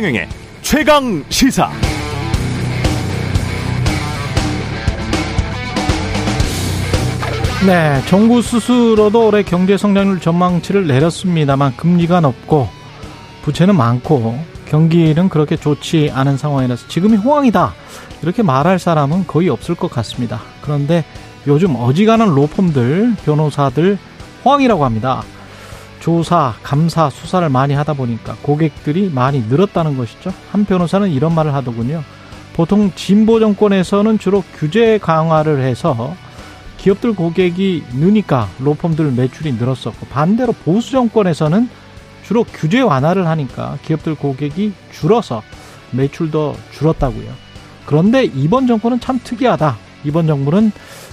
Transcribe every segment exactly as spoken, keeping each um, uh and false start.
최경영의 최강시사. 네, 정부 스스로도 올해 경제성장률 전망치를 내렸습니다만 금리가 높고 부채는 많고 경기는 그렇게 좋지 않은 상황이라서 지금이 호황이다, 이렇게 말할 사람은 거의 없을 것 같습니다. 그런데 요즘 어지간한 로펌들, 변호사들 호황이라고 합니다. 조사, 감사, 수사를 많이 하다 보니까 고객들이 많이 늘었다는 것이죠. 한 변호사는 이런 말을 하더군요. 보통 진보 정권에서는 주로 규제 강화를 해서 기업들 고객이 느니까 로펌들 매출이 늘었었고, 반대로 보수 정권에서는 주로 규제 완화를 하니까 기업들 고객이 줄어서 매출도 줄었다고요. 그런데 이번 정권은 참 특이하다. 이번 정부는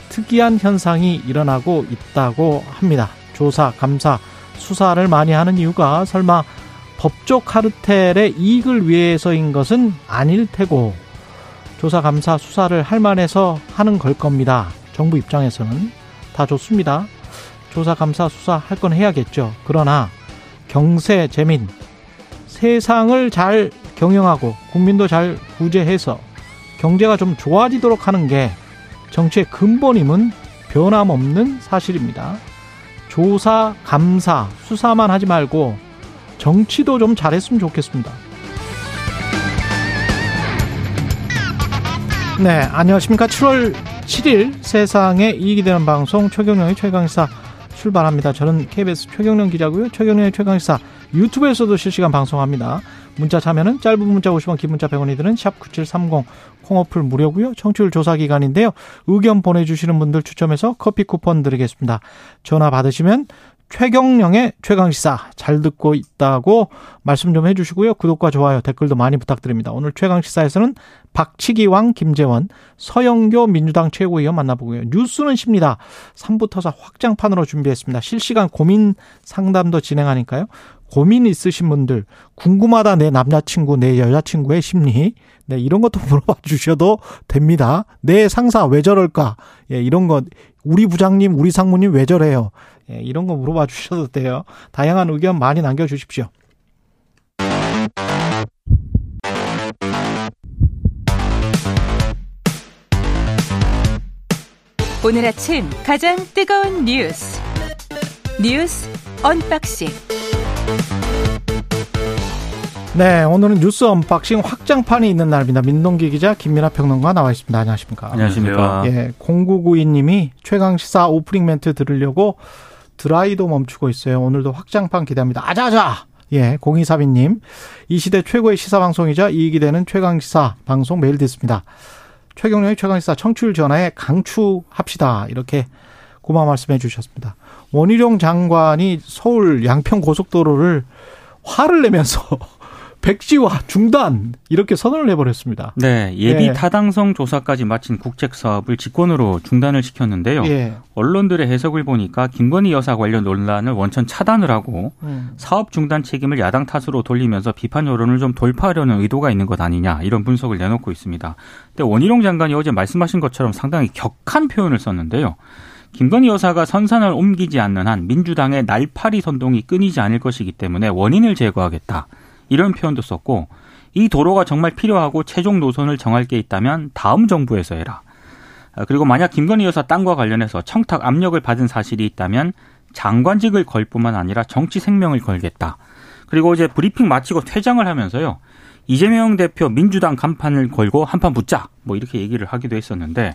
특이한 현상이 일어나고 있다고 합니다. 조사, 감사, 수사를 많이 하는 이유가 설마 법조 카르텔의 이익을 위해서인 것은 아닐 테고, 조사, 감사, 수사를 할 만해서 하는 걸 겁니다. 정부 입장에서는 다 좋습니다. 조사, 감사, 수사 할 건 해야겠죠. 그러나 경세, 재민, 세상을 잘 경영하고 국민도 잘 구제해서 경제가 좀 좋아지도록 하는 게 정치의 근본임은 변함없는 사실입니다. 조사, 감사, 수사만 하지 말고 정치도 좀 잘했으면 좋겠습니다. 네, 안녕하십니까. 칠월 칠일 세상에 이익이 되는 방송 최경영의 최강시사 출발합니다. 저는 케이비에스 최경영 기자고요. 최경영의 최강시사 유튜브에서도 실시간 방송합니다. 문자 참여는 짧은 문자 오십 원, 긴 문자 백 원이 드는 샵 구칠삼공, 콩어플 무료고요. 청취율 조사 기간인데요. 의견 보내주시는 분들 추첨해서 커피 쿠폰 드리겠습니다. 전화 받으시면 최경영의 최강시사 잘 듣고 있다고 말씀 좀 해주시고요. 구독과 좋아요, 댓글도 많이 부탁드립니다. 오늘 최강시사에서는 박치기왕 김재원, 서영교 민주당 최고위원 만나보고요. 뉴스는 쉽니다. 삼부 터사 확장판으로 준비했습니다. 실시간 고민 상담도 진행하니까요. 고민 있으신 분들, 궁금하다 내 남자친구, 내 여자친구의 심리, 네, 이런 것도 물어봐 주셔도 됩니다. 내 상사 왜 저럴까, 예, 이런 것, 우리 부장님, 우리 상무님 왜 저래요, 예, 이런 거 물어봐 주셔도 돼요. 다양한 의견 많이 남겨주십시오. 오늘 아침 가장 뜨거운 뉴스, 뉴스 언박싱. 네, 오늘은 뉴스 언박싱 확장판이 있는 날입니다. 민동기 기자, 김민하 평론가 나와 있습니다. 안녕하십니까? 안녕하십니까? 예, 공구구이 님이 최강시사 오프닝 멘트 들으려고 드라이도 멈추고 있어요. 오늘도 확장판 기대합니다. 아자아자! 예, 공이삼이 님, 이 시대 최고의 시사방송이자 이익이 되는 최강시사 방송 매일 듣습니다. 최경영의 최강시사 청취율 전화에 강추합시다, 이렇게 고마운 말씀해 주셨습니다. 원희룡 장관이 서울 양평 고속도로를 화를 내면서 백지화 중단, 이렇게 선언을 해버렸습니다. 네, 예비 예. 타당성 조사까지 마친 국책사업을 직권으로 중단을 시켰는데요. 예. 언론들의 해석을 보니까 김건희 여사 관련 논란을 원천 차단을 하고 음. 사업 중단 책임을 야당 탓으로 돌리면서 비판 여론을 좀 돌파하려는 의도가 있는 것 아니냐, 이런 분석을 내놓고 있습니다. 근데 원희룡 장관이 어제 말씀하신 것처럼 상당히 격한 표현을 썼는데요. 김건희 여사가 선산을 옮기지 않는 한 민주당의 날파리 선동이 끊이지 않을 것이기 때문에 원인을 제거하겠다, 이런 표현도 썼고, 이 도로가 정말 필요하고 최종 노선을 정할 게 있다면 다음 정부에서 해라. 그리고 만약 김건희 여사 땅과 관련해서 청탁 압력을 받은 사실이 있다면 장관직을 걸 뿐만 아니라 정치 생명을 걸겠다. 그리고 이제 브리핑 마치고 퇴장을 하면서요, 이재명 대표 민주당 간판을 걸고 한판 붙자, 뭐 이렇게 얘기를 하기도 했었는데,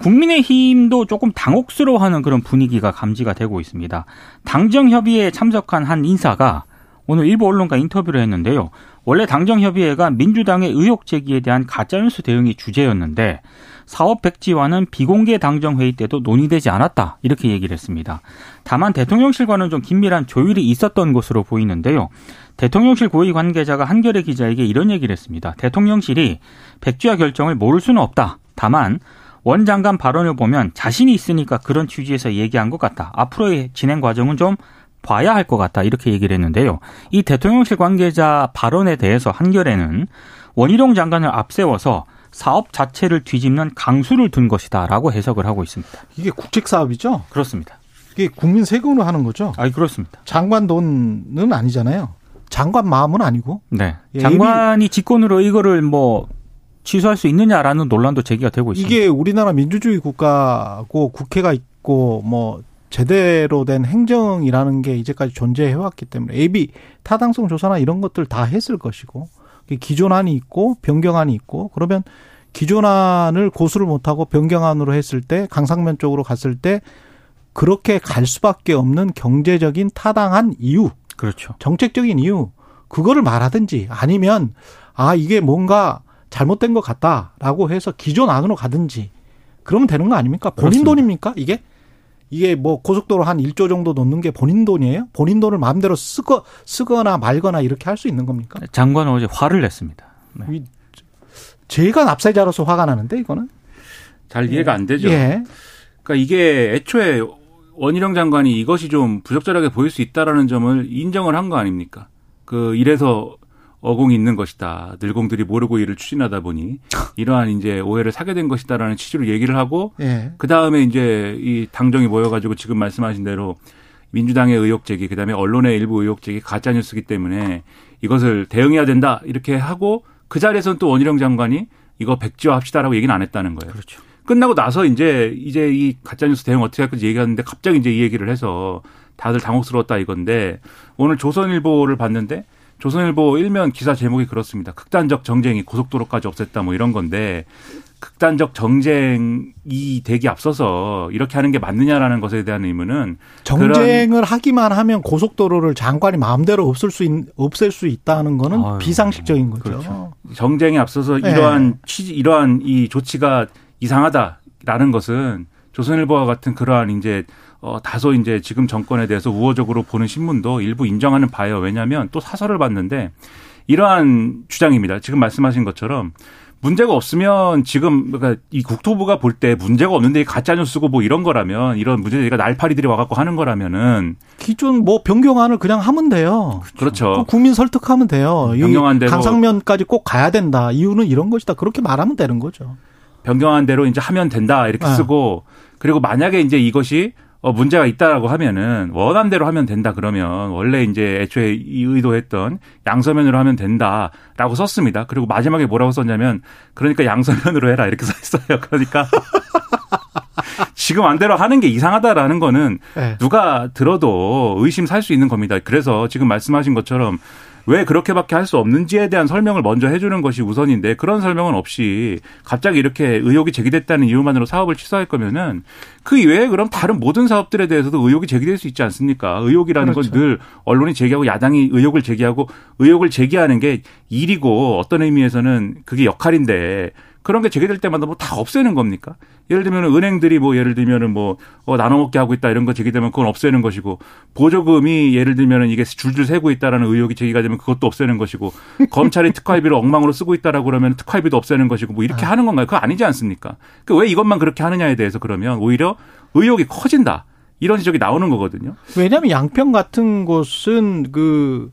국민의힘도 조금 당혹스러워하는 그런 분위기가 감지가 되고 있습니다. 당정협의회에 참석한 한 인사가 오늘 일부 언론과 인터뷰를 했는데요. 원래 당정협의회가 민주당의 의혹 제기에 대한 가짜뉴스 대응이 주제였는데, 사업 백지화는 비공개 당정회의 때도 논의되지 않았다, 이렇게 얘기를 했습니다. 다만 대통령실과는 좀 긴밀한 조율이 있었던 것으로 보이는데요. 대통령실 고위 관계자가 한겨레 기자에게 이런 얘기를 했습니다. 대통령실이 백지화 결정을 모를 수는 없다. 다만 원 장관 발언을 보면 자신이 있으니까 그런 취지에서 얘기한 것 같다. 앞으로의 진행 과정은 좀 봐야 할 것 같다, 이렇게 얘기를 했는데요. 이 대통령실 관계자 발언에 대해서 한겨레는 원희룡 장관을 앞세워서 사업 자체를 뒤집는 강수를 둔 것이다 라고 해석을 하고 있습니다. 이게 국책사업이죠? 그렇습니다. 이게 국민 세금으로 하는 거죠? 아니, 그렇습니다. 장관 돈은 아니잖아요. 장관 마음은 아니고. 네. 장관이 직권으로 이거를 뭐 취소할 수 있느냐라는 논란도 제기가 되고 있습니다. 이게 우리나라 민주주의 국가고 국회가 있고 뭐 제대로 된 행정이라는 게 이제까지 존재해왔기 때문에 에이비 타당성 조사나 이런 것들 다 했을 것이고, 기존안이 있고 변경안이 있고, 그러면 기존안을 고수를 못하고 변경안으로 했을 때, 강상면 쪽으로 갔을 때 그렇게 갈 수밖에 없는 경제적인 타당한 이유, 그렇죠, 정책적인 이유, 그거를 말하든지 아니면 아 이게 뭔가 잘못된 것 같다라고 해서 기존안으로 가든지 그러면 되는 거 아닙니까? 본인 그렇습니다. 돈입니까 이게? 이게 뭐 고속도로 한 일조 정도 놓는 게 본인 돈이에요? 본인 돈을 마음대로 쓰거, 쓰거나 말거나 이렇게 할 수 있는 겁니까? 장관은 어제 화를 냈습니다. 네. 제가 납세자로서 화가 나는데 이거는. 잘 이해가 예. 안 되죠. 예. 그러니까 이게 애초에 원희룡 장관이 이것이 좀 부적절하게 보일 수 있다라는 점을 인정을 한 거 아닙니까? 그 이래서 어공이 있는 것이다. 늘공들이 모르고 일을 추진하다 보니 이러한 이제 오해를 사게 된 것이다라는 취지로 얘기를 하고, 예. 그 다음에 이제 이 당정이 모여가지고 지금 말씀하신 대로 민주당의 의혹 제기, 그 다음에 언론의 일부 의혹 제기, 가짜 뉴스기 때문에 이것을 대응해야 된다 이렇게 하고, 그 자리에서는 또 원희룡 장관이 이거 백지화합시다라고 얘기는 안 했다는 거예요. 그렇죠. 끝나고 나서 이제 이제 이 가짜 뉴스 대응 어떻게 할 건지 얘기하는데 갑자기 이제 이 얘기를 해서 다들 당혹스러웠다 이건데, 오늘 조선일보를 봤는데. 조선일보 일면 기사 제목이 그렇습니다. 극단적 정쟁이 고속도로까지 없앴다 뭐 이런 건데, 극단적 정쟁이 되기 앞서서 이렇게 하는 게 맞느냐라는 것에 대한 의문은, 정쟁을 하기만 하면 고속도로를 장관이 마음대로 없앨 수, 있, 없앨 수 있다는 거는 아유, 비상식적인 거죠. 그렇죠. 정쟁에 앞서서 이러한 네. 취지, 이러한 이 조치가 이상하다라는 것은 조선일보와 같은 그러한 이제 어, 다소 이제 지금 정권에 대해서 우호적으로 보는 신문도 일부 인정하는 바예요. 왜냐하면 또 사설을 봤는데 이러한 주장입니다. 지금 말씀하신 것처럼 문제가 없으면 지금 그러니까 이 국토부가 볼 때 문제가 없는데 가짜뉴스고 뭐 이런 거라면, 이런 문제가 날파리들이 와갖고 하는 거라면은 기존 뭐 변경안을 그냥 하면 돼요. 그렇죠. 그렇죠. 국민 설득하면 돼요. 변경안 대로 강상면까지 꼭 가야 된다. 이유는 이런 것이다. 그렇게 말하면 되는 거죠. 변경안 대로 이제 하면 된다 이렇게 네. 쓰고, 그리고 만약에 이제 이것이 어, 문제가 있다라고 하면은 원함대로 하면 된다 그러면 원래 이제 애초에 이 의도했던 양서면으로 하면 된다라고 썼습니다. 그리고 마지막에 뭐라고 썼냐면 그러니까 양서면으로 해라 이렇게 써 있어요. 그러니까 지금 안대로 하는 게 이상하다라는 거는 네. 누가 들어도 의심 살 수 있는 겁니다. 그래서 지금 말씀하신 것처럼 왜 그렇게밖에 할 수 없는지에 대한 설명을 먼저 해 주는 것이 우선인데, 그런 설명은 없이 갑자기 이렇게 의혹이 제기됐다는 이유만으로 사업을 취소할 거면은 그 이외에 그럼 다른 모든 사업들에 대해서도 의혹이 제기될 수 있지 않습니까? 의혹이라는 그렇죠. 건 늘 언론이 제기하고 야당이 의혹을 제기하고, 의혹을 제기하는 게 일이고 어떤 의미에서는 그게 역할인데, 그런 게 제기될 때마다 뭐 다 없애는 겁니까? 예를 들면 은행들이 뭐 예를 들면은 뭐 어 나눠먹게 하고 있다 이런 거 제기되면 그건 없애는 것이고, 보조금이 예를 들면은 이게 줄줄 새고 있다라는 의혹이 제기가 되면 그것도 없애는 것이고, 검찰이 특활비를 엉망으로 쓰고 있다라고 그러면 특활비도 없애는 것이고, 뭐 이렇게 아. 하는 건가요? 그거 아니지 않습니까? 그 왜 이것만 그렇게 하느냐에 대해서 그러면 오히려 의혹이 커진다 이런 지적이 나오는 거거든요. 왜냐하면 양평 같은 곳은 그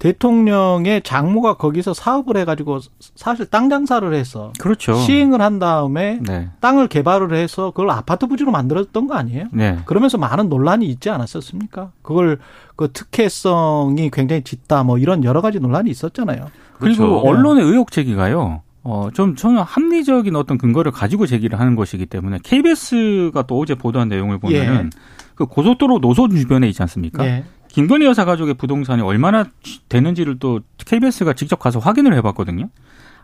대통령의 장모가 거기서 사업을 해가지고 사실 땅 장사를 해서 그렇죠. 시행을 한 다음에 네. 땅을 개발을 해서 그걸 아파트 부지로 만들었던 거 아니에요? 네. 그러면서 많은 논란이 있지 않았었습니까? 그걸 그 특혜성이 굉장히 짙다 뭐 이런 여러 가지 논란이 있었잖아요. 그렇죠. 그리고 언론의 의혹 제기가요. 어, 좀 저는 합리적인 어떤 근거를 가지고 제기를 하는 것이기 때문에, 케이비에스가 또 어제 보도한 내용을 보면은 예. 그 고속도로 노선 주변에 있지 않습니까? 예. 김건희 여사 가족의 부동산이 얼마나 되는지를 또 케이비에스가 직접 가서 확인을 해봤거든요.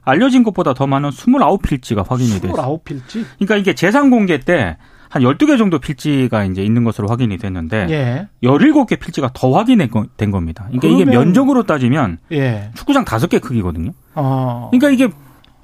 알려진 것보다 더 많은 이십구 필지가 확인이 됐어요. 이십구 필지? 그러니까 이게 재산 공개 때 한 열두 개 정도 필지가 이제 있는 것으로 확인이 됐는데 예. 열일곱 개 필지가 더 확인된 겁니다. 그러니까 그러면... 이게 면적으로 따지면 예. 축구장 다섯 개 크기거든요. 어... 그러니까 이게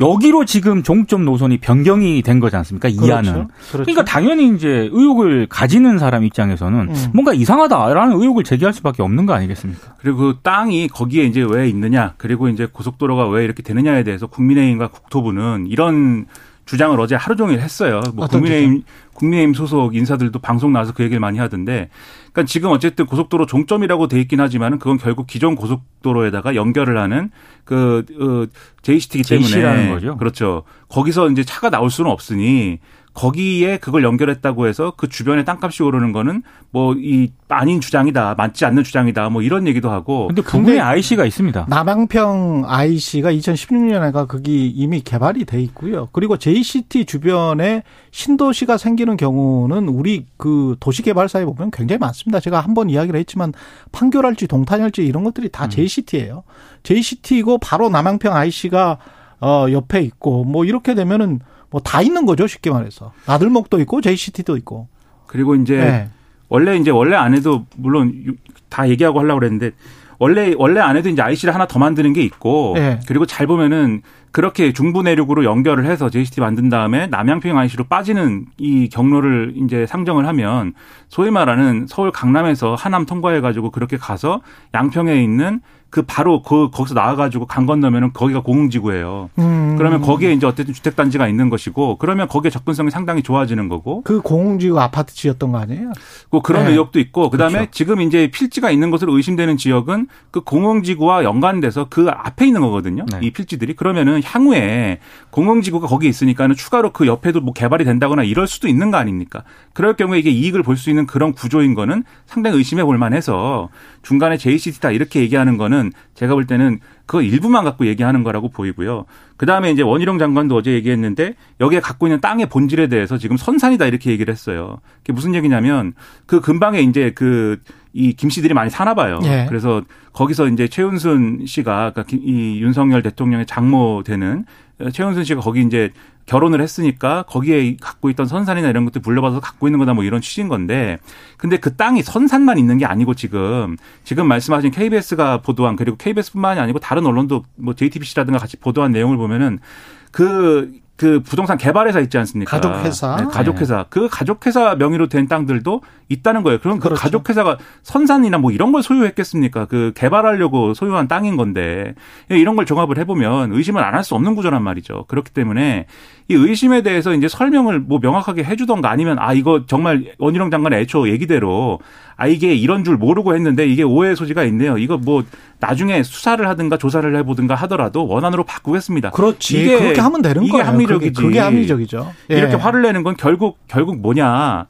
여기로 지금 종점 노선이 변경이 된 거지 않습니까? 그렇죠. 이하는. 그렇죠. 그러니까 당연히 이제 의혹을 가지는 사람 입장에서는 음. 뭔가 이상하다라는 의혹을 제기할 수밖에 없는 거 아니겠습니까? 그리고 그 땅이 거기에 이제 왜 있느냐, 그리고 이제 고속도로가 왜 이렇게 되느냐에 대해서 국민의힘과 국토부는 이런 주장을 어제 하루 종일 했어요. 뭐 국민의힘, 국민의힘 소속 인사들도 방송 나와서 그 얘기를 많이 하던데, 그러니까 지금 어쨌든 고속도로 종점이라고 돼 있긴 하지만 그건 결국 기존 고속도로에다가 연결을 하는 그 어, 제이씨티이기 때문에 제이씨라는 거죠. 그렇죠. 거기서 이제 차가 나올 수는 없으니 거기에 그걸 연결했다고 해서 그 주변에 땅값이 오르는 거는 뭐 이 아닌 주장이다, 맞지 않는 주장이다, 뭐 이런 얘기도 하고. 근데 국내 아이씨가 있습니다. 남항평 아이씨가 이천십육 년에가 거기 이미 개발이 돼 있고요. 그리고 제이씨티 주변에 신도시가 생기는 경우는 우리 그 도시개발사에 보면 굉장히 많습니다. 제가 한번 이야기를 했지만 판교랄지 동탄일지 이런 것들이 다 음. 제이씨티예요. 제이씨티이고 바로 남항평 아이씨가 어 옆에 있고 뭐 이렇게 되면은 뭐 다 있는 거죠, 쉽게 말해서. 나들목도 있고 제이씨티도 있고. 그리고 이제 네. 원래 이제 원래 안 해도 물론 다 얘기하고 하려고 그랬는데 원래 원래 안 해도 이제 아이씨를 하나 더 만드는 게 있고 네. 그리고 잘 보면은 그렇게 중부 내륙으로 연결을 해서 제이씨티 만든 다음에 남양평 아이씨로 빠지는 이 경로를 이제 상정을 하면 소위 말하는 서울 강남에서 하남 통과해 가지고 그렇게 가서 양평에 있는 그 바로 그 거기서 나와가지고 강 건너면은 거기가 공흥지구예요. 음. 그러면 거기에 이제 어쨌든 주택단지가 있는 것이고 그러면 거기에 접근성이 상당히 좋아지는 거고. 그 공흥지구 아파트 지였던 거 아니에요? 뭐 그런 네. 의혹도 있고 그다음에 그렇죠. 지금 이제 필지가 있는 것으로 의심되는 지역은 그 공흥지구와 연관돼서 그 앞에 있는 거거든요. 네. 이 필지들이. 그러면은 향후에 공흥지구가 거기에 있으니까는 추가로 그 옆에도 뭐 개발이 된다거나 이럴 수도 있는 거 아닙니까? 그럴 경우에 이게 이익을 볼 수 있는 그런 구조인 거는 상당히 의심해 볼 만해서 중간에 제이씨티다 이렇게 얘기하는 거는 제가 볼 때는 그 일부만 갖고 얘기하는 거라고 보이고요. 그다음에 이제 원희룡 장관도 어제 얘기했는데 여기에 갖고 있는 땅의 본질에 대해서 지금 선산이다 이렇게 얘기를 했어요. 그게 무슨 얘기냐면 그 근방에 이제 그 이 김씨들이 많이 사나 봐요. 예. 그래서 거기서 이제 최은순 씨가 그러니까 이 윤석열 대통령의 장모 되는 최은순 씨가 거기 이제 결혼을 했으니까 거기에 갖고 있던 선산이나 이런 것들 물려받아서 갖고 있는 거다 뭐 이런 취지인 건데 근데 그 땅이 선산만 있는 게 아니고 지금 지금 말씀하신 케이비에스가 보도한 그리고 케이비에스뿐만이 아니고 다른 언론도 뭐 제이티비씨라든가 같이 보도한 내용을 보면은 그 그 부동산 개발회사 있지 않습니까? 가족회사. 네, 가족회사. 네. 그 가족회사 명의로 된 땅들도 있다는 거예요. 그럼 그렇죠. 그 가족회사가 선산이나 뭐 이런 걸 소유했겠습니까? 그 개발하려고 소유한 땅인 건데 이런 걸 종합을 해보면 의심을 안 할 수 없는 구조란 말이죠. 그렇기 때문에 이 의심에 대해서 이제 설명을 뭐 명확하게 해주던가 아니면 아 이거 정말 원희룡 장관의 애초 얘기대로 아 이게 이런 줄 모르고 했는데 이게 오해 소지가 있네요. 이거 뭐 나중에 수사를 하든가 조사를 해보든가 하더라도 원안으로 바꾸겠습니다. 그렇지. 이게 그렇게 하면 되는 이게 거예요. 합리적이지. 그게, 그게 합리적이죠. 예. 이렇게 화를 내는 건 결국 결국 뭐냐.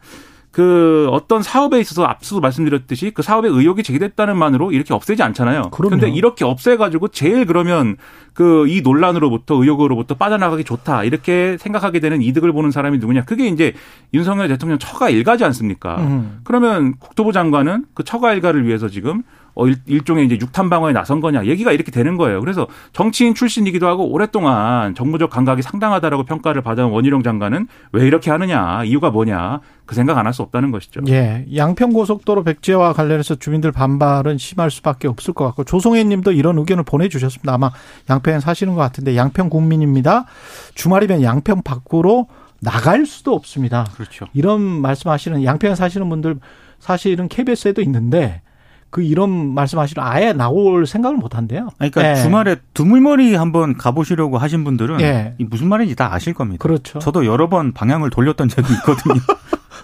그 어떤 사업에 있어서 앞서도 말씀드렸듯이 그 사업에 의혹이 제기됐다는 만으로 이렇게 없애지 않잖아요. 그런데 이렇게 없애가지고 제일 그러면 그 이 논란으로부터 의혹으로부터 빠져나가기 좋다 이렇게 생각하게 되는 이득을 보는 사람이 누구냐. 그게 이제 윤석열 대통령 처가 일가지 않습니까? 음. 그러면 국토부 장관은 그 처가 일가를 위해서 지금 어 일종의 이제 육탄 방어에 나선 거냐 얘기가 이렇게 되는 거예요. 그래서 정치인 출신이기도 하고 오랫동안 정무적 감각이 상당하다라고 평가를 받아온 원희룡 장관은 왜 이렇게 하느냐 이유가 뭐냐 그 생각 안 할 수 없다는 것이죠. 예, 양평고속도로 백지화 관련해서 주민들 반발은 심할 수밖에 없을 것 같고 조성혜님도 이런 의견을 보내주셨습니다. 아마 양평에 사시는 것 같은데 양평 국민입니다. 주말이면 양평 밖으로 나갈 수도 없습니다. 그렇죠. 이런 말씀하시는 양평에 사시는 분들 사실은 케이비에스에도 있는데. 그 이런 말씀하시는 아예 나올 생각을 못 한대요. 그러니까 예. 주말에 두물머리 한번 가보시려고 하신 분들은 예. 무슨 말인지 다 아실 겁니다. 그렇죠. 저도 여러 번 방향을 돌렸던 적이 있거든요.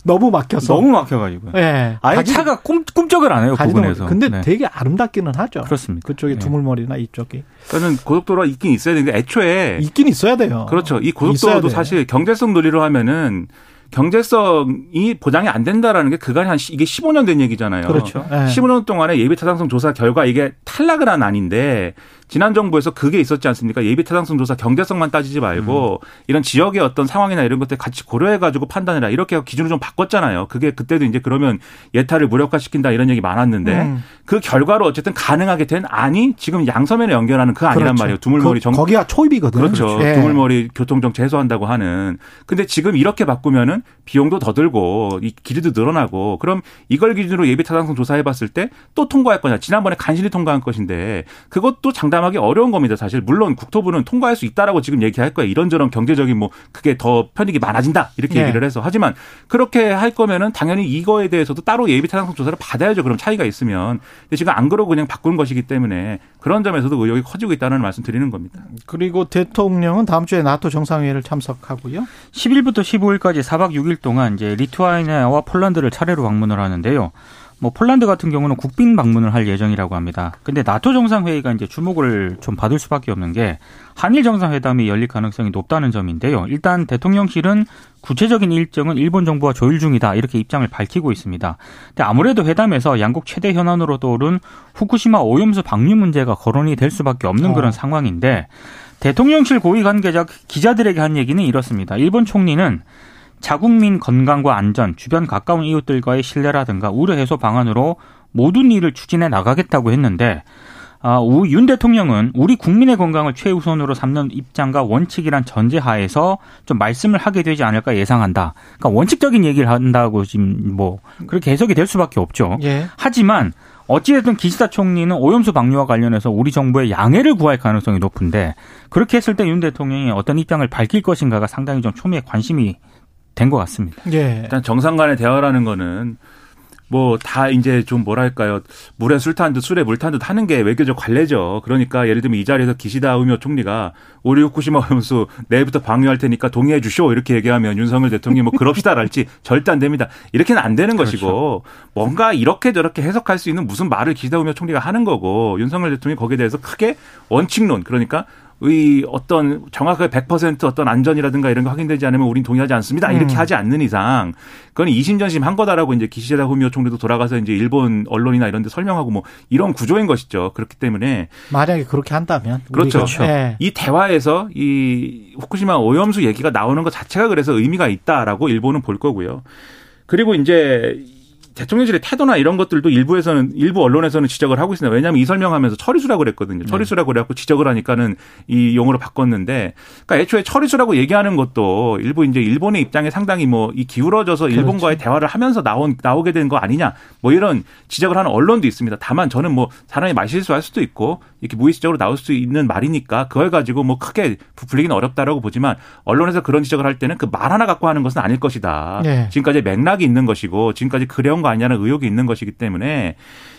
너무 막혀서. 너무 막혀가지고요. 예. 아예 가지, 차가 꿈, 꿈쩍을 안 해요. 그 부분에서. 근데 네. 되게 아름답기는 하죠. 그렇습니다. 그쪽에 두물머리나 예. 이쪽에. 그러니까 고속도로가 있긴 있어야 되는데 애초에. 있긴 있어야 돼요. 그렇죠. 이 고속도로도 사실 경제성 논리로 하면은 경제성이 보장이 안 된다라는 게 그간이 한 이게 십오 년 된 얘기잖아요. 그렇죠. 네. 십오 년 동안의 예비타당성 조사 결과 이게 탈락을 한 안인데 지난 정부에서 그게 있었지 않습니까? 예비타당성 조사 경제성만 따지지 말고 음. 이런 지역의 어떤 상황이나 이런 것들 같이 고려해가지고 판단해라 이렇게 기준을 좀 바꿨잖아요. 그게 그때도 이제 그러면 예타를 무력화시킨다 이런 얘기 많았는데 음. 그 결과로 어쨌든 가능하게 된 안이 지금 양서면에 연결하는 그 안이란 그렇죠. 말이에요. 두물머리 정... 거기가 초입이거든요. 그렇죠. 그렇죠. 네. 두물머리 교통정체 해소한다고 하는. 근데 지금 이렇게 바꾸면은 비용도 더 들고 이 길이도 늘어나고 그럼 이걸 기준으로 예비타당성 조사해봤을 때 또 통과할 거냐. 지난번에 간신히 통과한 것인데 그것도 장담하기 어려운 겁니다. 사실 물론 국토부는 통과할 수 있다라고 지금 얘기할 거예요. 이런저런 경제적인 뭐 그게 더 편익이 많아진다 이렇게 네. 얘기를 해서. 하지만 그렇게 할 거면은 당연히 이거에 대해서도 따로 예비타당성 조사를 받아야죠. 그럼 차이가 있으면. 근데 지금 안 그러고 그냥 바꾼 것이기 때문에 그런 점에서도 의혹이 커지고 있다는 말씀 드리는 겁니다. 그리고 대통령은 다음 주에 나토 정상회의를 참석하고요. 십일부터 십오일까지 사박 육일 동안 이제 리투아니아와 폴란드를 차례로 방문을 하는데요. 뭐 폴란드 같은 경우는 국빈 방문을 할 예정이라고 합니다. 근데 나토 정상회의가 이제 주목을 좀 받을 수밖에 없는 게 한일 정상회담이 열릴 가능성이 높다는 점인데요. 일단 대통령실은 구체적인 일정은 일본 정부와 조율 중이다 이렇게 입장을 밝히고 있습니다. 근데 아무래도 회담에서 양국 최대 현안으로 떠오른 후쿠시마 오염수 방류 문제가 거론이 될 수밖에 없는 어. 그런 상황인데 대통령실 고위 관계자 기자들에게 한 얘기는 이렇습니다. 일본 총리는 자국민 건강과 안전, 주변 가까운 이웃들과의 신뢰라든가 우려 해소 방안으로 모든 일을 추진해 나가겠다고 했는데 아, 윤 대통령은 우리 국민의 건강을 최우선으로 삼는 입장과 원칙이란 전제하에서 좀 말씀을 하게 되지 않을까 예상한다. 그러니까 원칙적인 얘기를 한다고 지금 뭐 그렇게 해석이 될 수밖에 없죠. 예. 하지만 어찌됐든 기시다 총리는 오염수 방류와 관련해서 우리 정부의 양해를 구할 가능성이 높은데 그렇게 했을 때 윤 대통령이 어떤 입장을 밝힐 것인가가 상당히 좀 초미의 관심이 된 것 같습니다. 예. 일단 정상 간의 대화라는 거는 뭐 다 이제 좀 뭐랄까요. 물에 술 탄 듯 술에 물 탄 듯 하는 게 외교적 관례죠. 그러니까 예를 들면 이 자리에서 기시다 우미오 총리가 우리 후쿠시마 오염수 내일부터 방류할 테니까 동의해 주시오 이렇게 얘기하면 윤석열 대통령이 뭐 그럽시다랄지 절대 안 됩니다. 이렇게는 안 되는 그렇죠. 것이고 뭔가 이렇게 저렇게 해석할 수 있는 무슨 말을 기시다 우미오 총리가 하는 거고 윤석열 대통령이 거기에 대해서 크게 원칙론 그러니까 이 어떤 정확하게 백 퍼센트 어떤 안전이라든가 이런 거 확인되지 않으면 우린 동의하지 않습니다. 이렇게 음. 하지 않는 이상 그건 이심전심 한 거다라고 이제 기시다 후미오 총리도 돌아가서 이제 일본 언론이나 이런 데 설명하고 뭐 이런 구조인 것이죠. 그렇기 때문에 만약에 그렇게 한다면 그렇죠. 그렇죠. 네. 이 대화에서 이 후쿠시마 오염수 얘기가 나오는 것 자체가 그래서 의미가 있다라고 일본은 볼 거고요. 그리고 이제 대통령실의 태도나 이런 것들도 일부에서는 일부 언론에서는 지적을 하고 있습니다. 왜냐하면 이 설명하면서 처리수라고 그랬거든요. 처리수라고 그래갖고 지적을 하니까는 이 용어로 바꿨는데, 그러니까 애초에 처리수라고 얘기하는 것도 일부 이제 일본의 입장에 상당히 뭐 이 기울어져서 일본과의 그렇지. 대화를 하면서 나온 나오게 된 거 아니냐, 뭐 이런 지적을 하는 언론도 있습니다. 다만 저는 뭐 사람이 말 실수할 수도 있고 이렇게 무의식적으로 나올 수 있는 말이니까 그걸 가지고 뭐 크게 부풀리기는 어렵다라고 보지만 언론에서 그런 지적을 할 때는 그 말 하나 갖고 하는 것은 아닐 것이다. 네. 지금까지 맥락이 있는 것이고 지금까지 그래온 거 아니냐는 의혹이 있는 것이기 때문에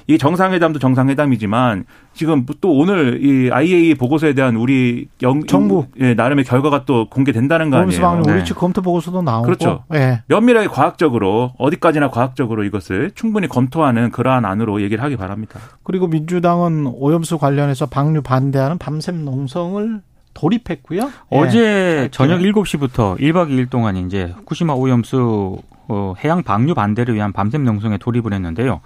이 정상회담도 정상회담이지만 지금 또 오늘 이 아이에이이에이 보고서에 대한 우리 영, 정부 예, 나름의 결과가 또 공개된다는 거 아니에요. 네. 우리 측 검토 보고서도 나오고. 그렇죠. 예. 면밀하게 과학적으로 어디까지나 과학적으로 이것을 충분히 검토하는 그러한 안으로 얘기를 하기 바랍니다. 그리고 민주당은 오염수 관련해서 방류 반대하는 밤샘 농성을 돌입했고요. 어제 예. 저녁 일곱 시부터 일 박 이 일 동안 이제 후쿠시마 오염수 어, 해양 방류 반대를 위한 밤샘 농성에 돌입을 했는데요.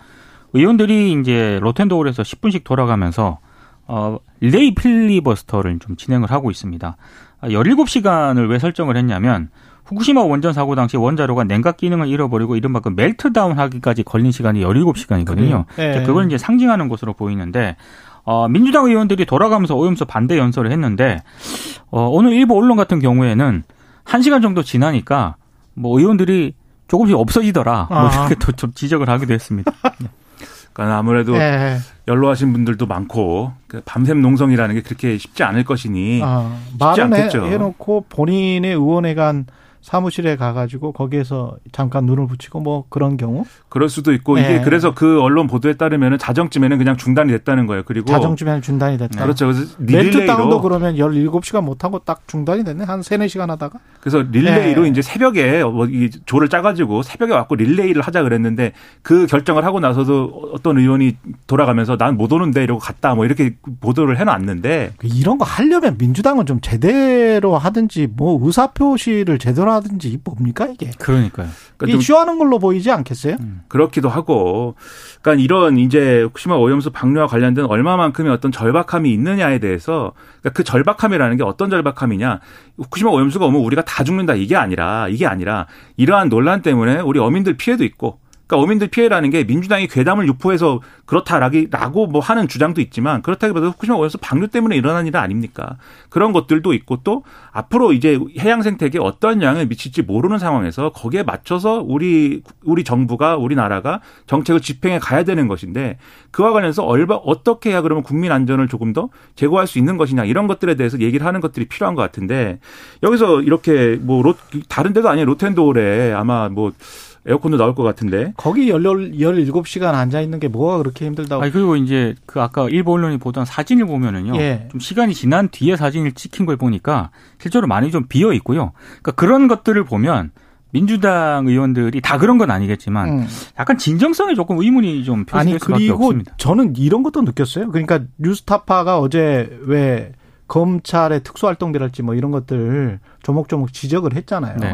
의원들이 이제 로텐도홀에서 십 분씩 돌아가면서 어, 릴레이 필리버스터를 좀 진행을 하고 있습니다. 열일곱 시간을 왜 설정을 했냐면 후쿠시마 원전 사고 당시 원자로가 냉각 기능을 잃어버리고 이른바 그 멜트다운 하기까지 걸린 시간이 열일곱 시간이거든요. 네. 그걸 이제 상징하는 것으로 보이는데 어, 민주당 의원들이 돌아가면서 오염수 반대 연설을 했는데 어, 오늘 일부 언론 같은 경우에는 한 시간 정도 지나니까 뭐 의원들이 조금씩 없어지더라. 아. 뭐 이렇게 또 좀 지적을 하기도 했습니다. 그러니까 아무래도 예. 연로하신 분들도 많고 밤샘 농성이라는 게 그렇게 쉽지 않을 것이니 아, 쉽지 않겠죠. 말은 해놓고 본인의 의원회관 사무실에 가가지고 거기에서 잠깐 눈을 붙이고 뭐 그런 경우? 그럴 수도 있고 이게 네. 그래서 그 언론 보도에 따르면 자정쯤에는 그냥 중단이 됐다는 거예요. 그리고 자정쯤에는 중단이 됐다. 그렇죠. 그래서 멜트다운도 그러면 열일곱 시간 못하고 딱 중단이 됐네. 한 서너 시간 하다가. 그래서 릴레이로 네. 이제 새벽에 조를 짜가지고 새벽에 왔고 릴레이를 하자 그랬는데 그 결정을 하고 나서도 어떤 의원이 돌아가면서 난 못 오는데 이러고 갔다 뭐 이렇게 보도를 해놨는데. 이런 거 하려면 민주당은 좀 제대로 하든지 뭐 의사표시를 제대로 하든지 뭡니까 이게? 그러니까요. 그러니까 이 쉬워하는 걸로 보이지 않겠어요? 음. 그렇기도 하고, 그러니까 이런 이제 후쿠시마 오염수 방류와 관련된 얼마만큼의 어떤 절박함이 있느냐에 대해서 그러니까 그 절박함이라는 게 어떤 절박함이냐? 후쿠시마 오염수가 오면 우리가 다 죽는다 이게 아니라 이게 아니라 이러한 논란 때문에 우리 어민들 피해도 있고. 그러니까 어민들 피해라는 게 민주당이 괴담을 유포해서 그렇다라고 뭐 하는 주장도 있지만 그렇다기보다 후쿠시마 오염수 방류 때문에 일어난 일 아닙니까? 그런 것들도 있고 또 앞으로 이제 해양 생태계에 어떤 영향을 미칠지 모르는 상황에서 거기에 맞춰서 우리 우리 정부가 우리나라가 정책을 집행해 가야 되는 것인데 그와 관련해서 얼마 어떻게 해야 그러면 국민 안전을 조금 더 제고할 수 있는 것이냐 이런 것들에 대해서 얘기를 하는 것들이 필요한 것 같은데 여기서 이렇게 뭐 로, 다른 데도 아니에요. 로텐도홀에 아마 뭐 에어컨도 나올 것 같은데. 거기 열일곱 시간 앉아있는 게 뭐가 그렇게 힘들다고. 아니, 그리고 이제 그 아까 일부 언론이 보던 사진을 보면은요. 예. 좀 시간이 지난 뒤에 사진을 찍힌 걸 보니까 실제로 많이 좀 비어 있고요. 그러니까 그런 것들을 보면 민주당 의원들이 다 그런 건 아니겠지만 음. 약간 진정성에 조금 의문이 좀 표시될 수밖에 없습니다. 저는 이런 것도 느꼈어요. 그러니까 뉴스타파가 어제 왜 검찰의 특수활동비랄지 뭐 이런 것들 조목조목 지적을 했잖아요. 네.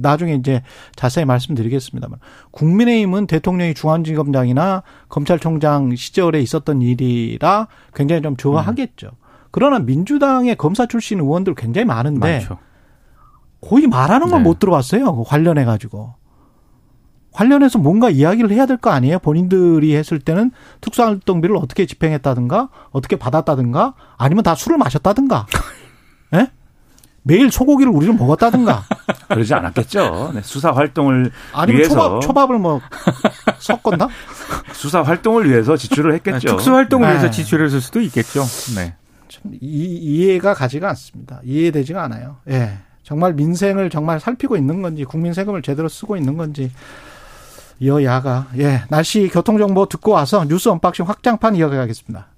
나중에 이제 자세히 말씀드리겠습니다만 국민의힘은 대통령이 중앙지검장이나 검찰총장 시절에 있었던 일이라 굉장히 좀 좋아하겠죠. 음. 그러나 민주당의 검사 출신 의원들 굉장히 많은데 많죠. 거의 말하는 걸 못 네. 들어봤어요. 관련해 가지고. 관련해서 뭔가 이야기를 해야 될 거 아니에요. 본인들이 했을 때는 특수활동비를 어떻게 집행했다든가 어떻게 받았다든가 아니면 다 술을 마셨다든가 네? 매일 소고기를 우리는 먹었다든가 그러지 않았겠죠. 네, 수사활동을 아니면 위해서. 초밥, 초밥을 뭐 섞었나? 수사활동을 위해서 지출을 했겠죠. 특수활동을 네. 위해서 지출을 했을 수도 있겠죠. 네. 참 이, 이해가 가지가 않습니다. 이해되지가 않아요. 예. 네. 정말 민생을 정말 살피고 있는 건지 국민 세금을 제대로 쓰고 있는 건지 여야가 예 날씨 교통정보 듣고 와서 뉴스 언박싱 확장판 이어가겠습니다.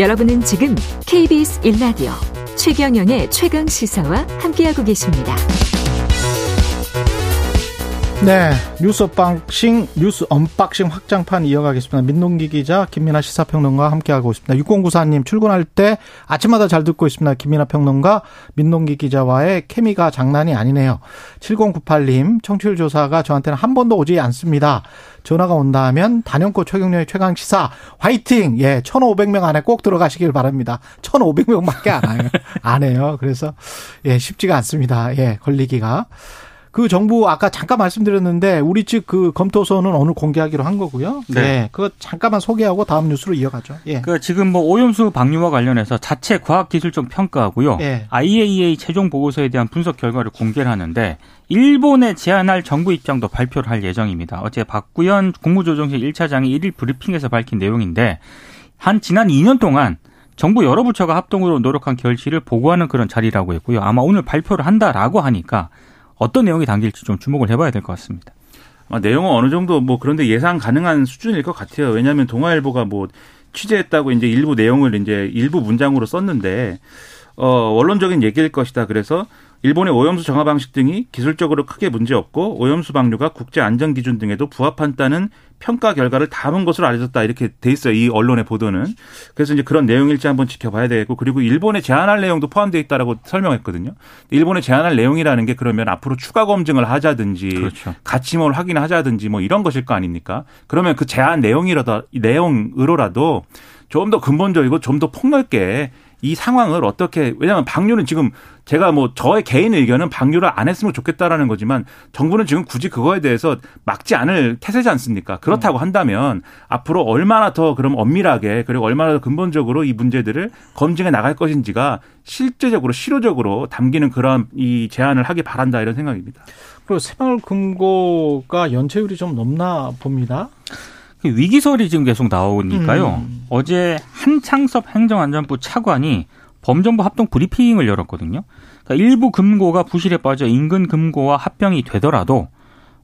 여러분은 지금 케이비에스 일 라디오 최경영의 최강시사와 함께하고 계십니다. 네. 뉴스 언박싱, 뉴스 언박싱 확장판 이어가겠습니다. 민동기 기자, 김민아 시사평론가와 함께하고 있습니다. 육공구사님 출근할 때 아침마다 잘 듣고 있습니다. 김민아 평론가, 민동기 기자와의 케미가 장난이 아니네요. 칠공구팔님 청취율 조사가 저한테는 한 번도 오지 않습니다. 전화가 온다 하면 단연코 최경련의 최강시사 화이팅! 예, 천오백 명 안에 꼭 들어가시길 바랍니다. 천오백 명밖에 안 해요. 안 해요. 그래서 예, 쉽지가 않습니다. 예, 걸리기가. 그 정부 아까 잠깐 말씀드렸는데 우리 측 그 검토서는 오늘 공개하기로 한 거고요. 네. 네. 그거 잠깐만 소개하고 다음 뉴스로 이어가죠. 예. 그 지금 뭐 오염수 방류와 관련해서 자체 과학기술적 평가하고요. 예. 아이에이이에이 최종 보고서에 대한 분석 결과를 공개를 하는데 일본에 제안할 정부 입장도 발표를 할 예정입니다. 어제 박구현 국무조정실 일 차장이 일일 브리핑에서 밝힌 내용인데 한 지난 이 년 동안 정부 여러 부처가 합동으로 노력한 결실을 보고하는 그런 자리라고 했고요. 아마 오늘 발표를 한다라고 하니까 어떤 내용이 담길지 좀 주목을 해봐야 될 것 같습니다. 아, 내용은 어느 정도 뭐 그런데 예상 가능한 수준일 것 같아요. 왜냐하면 동아일보가 뭐 취재했다고 이제 일부 내용을 이제 일부 문장으로 썼는데 어, 원론적인 얘기일 것이다. 그래서 일본의 오염수 정화 방식 등이 기술적으로 크게 문제 없고 오염수 방류가 국제 안전 기준 등에도 부합한다는 평가 결과를 담은 것으로 알려졌다. 이렇게 돼 있어요. 이 언론의 보도는. 그래서 이제 그런 내용일지 한번 지켜봐야 되겠고 그리고 일본에 제안할 내용도 포함되어 있다라고 설명했거든요. 일본에 제안할 내용이라는 게 그러면 앞으로 추가 검증을 하자든지 그렇죠. 가치임을 확인하자든지 뭐 이런 것일 거 아닙니까? 그러면 그 제안 내용이라도 내용으로라도 좀 더 근본적이고 좀 더 폭넓게 이 상황을 어떻게 왜냐하면 방류는 지금 제가 뭐 저의 개인 의견은 방류를 안 했으면 좋겠다라는 거지만 정부는 지금 굳이 그거에 대해서 막지 않을 태세지 않습니까? 그렇다고 한다면 앞으로 얼마나 더 그럼 엄밀하게 그리고 얼마나 더 근본적으로 이 문제들을 검증해 나갈 것인지가 실제적으로 실효적으로 담기는 그런 이 제안을 하기 바란다 이런 생각입니다. 그리고 새마을금고가 연체율이 좀 넘나 봅니다. 위기설이 지금 계속 나오니까요. 음. 어제 한창섭 행정안전부 차관이 범정부 합동 브리핑을 열었거든요. 그러니까 일부 금고가 부실에 빠져 인근 금고와 합병이 되더라도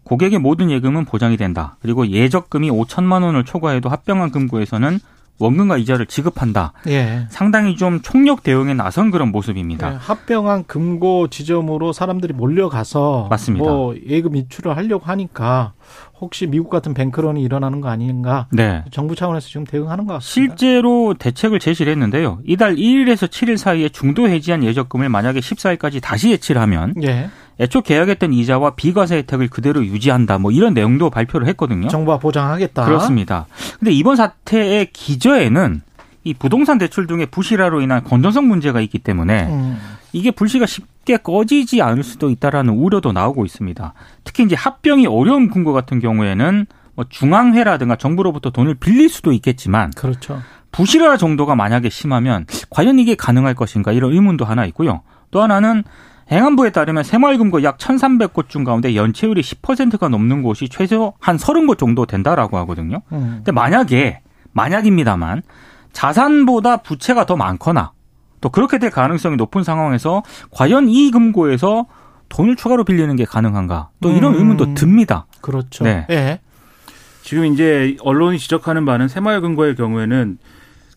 고객의 모든 예금은 보장이 된다. 그리고 예적금이 오천만 원을 초과해도 합병한 금고에서는 원금과 이자를 지급한다. 예. 상당히 좀 총력 대응에 나선 그런 모습입니다. 예, 합병한 금고 지점으로 사람들이 몰려가서 맞습니다. 뭐 예금 인출을 하려고 하니까 혹시 미국 같은 뱅크런이 일어나는 거 아닌가? 네. 정부 차원에서 지금 대응하는 것 같습니다. 실제로 대책을 제시를 했는데요. 이달 일 일에서 칠 일 사이에 중도 해지한 예적금을 만약에 십사 일까지 다시 예치를 하면 예. 애초 계약했던 이자와 비과세 혜택을 그대로 유지한다. 뭐 이런 내용도 발표를 했거든요. 정부가 보장하겠다. 그렇습니다. 그런데 이번 사태의 기저에는 이 부동산 대출 등의 부실화로 인한 건전성 문제가 있기 때문에 음. 이게 불씨가 쉽게 꺼지지 않을 수도 있다라는 우려도 나오고 있습니다. 특히 이제 합병이 어려운 금고 같은 경우에는 뭐 중앙회라든가 정부로부터 돈을 빌릴 수도 있겠지만 그렇죠. 부실화 정도가 만약에 심하면 과연 이게 가능할 것인가 이런 의문도 하나 있고요. 또 하나는 행안부에 따르면 새마을금고 약 천삼백 곳 중 가운데 연체율이 십 퍼센트가 넘는 곳이 최소 한 삼십 곳 정도 된다라고 하거든요. 음. 근데 만약에, 만약입니다만 자산보다 부채가 더 많거나 또 그렇게 될 가능성이 높은 상황에서 과연 이 금고에서 돈을 추가로 빌리는 게 가능한가? 또 이런 음. 의문도 듭니다. 그렇죠. 네. 예. 지금 이제 언론이 지적하는 바는 새마을금고의 경우에는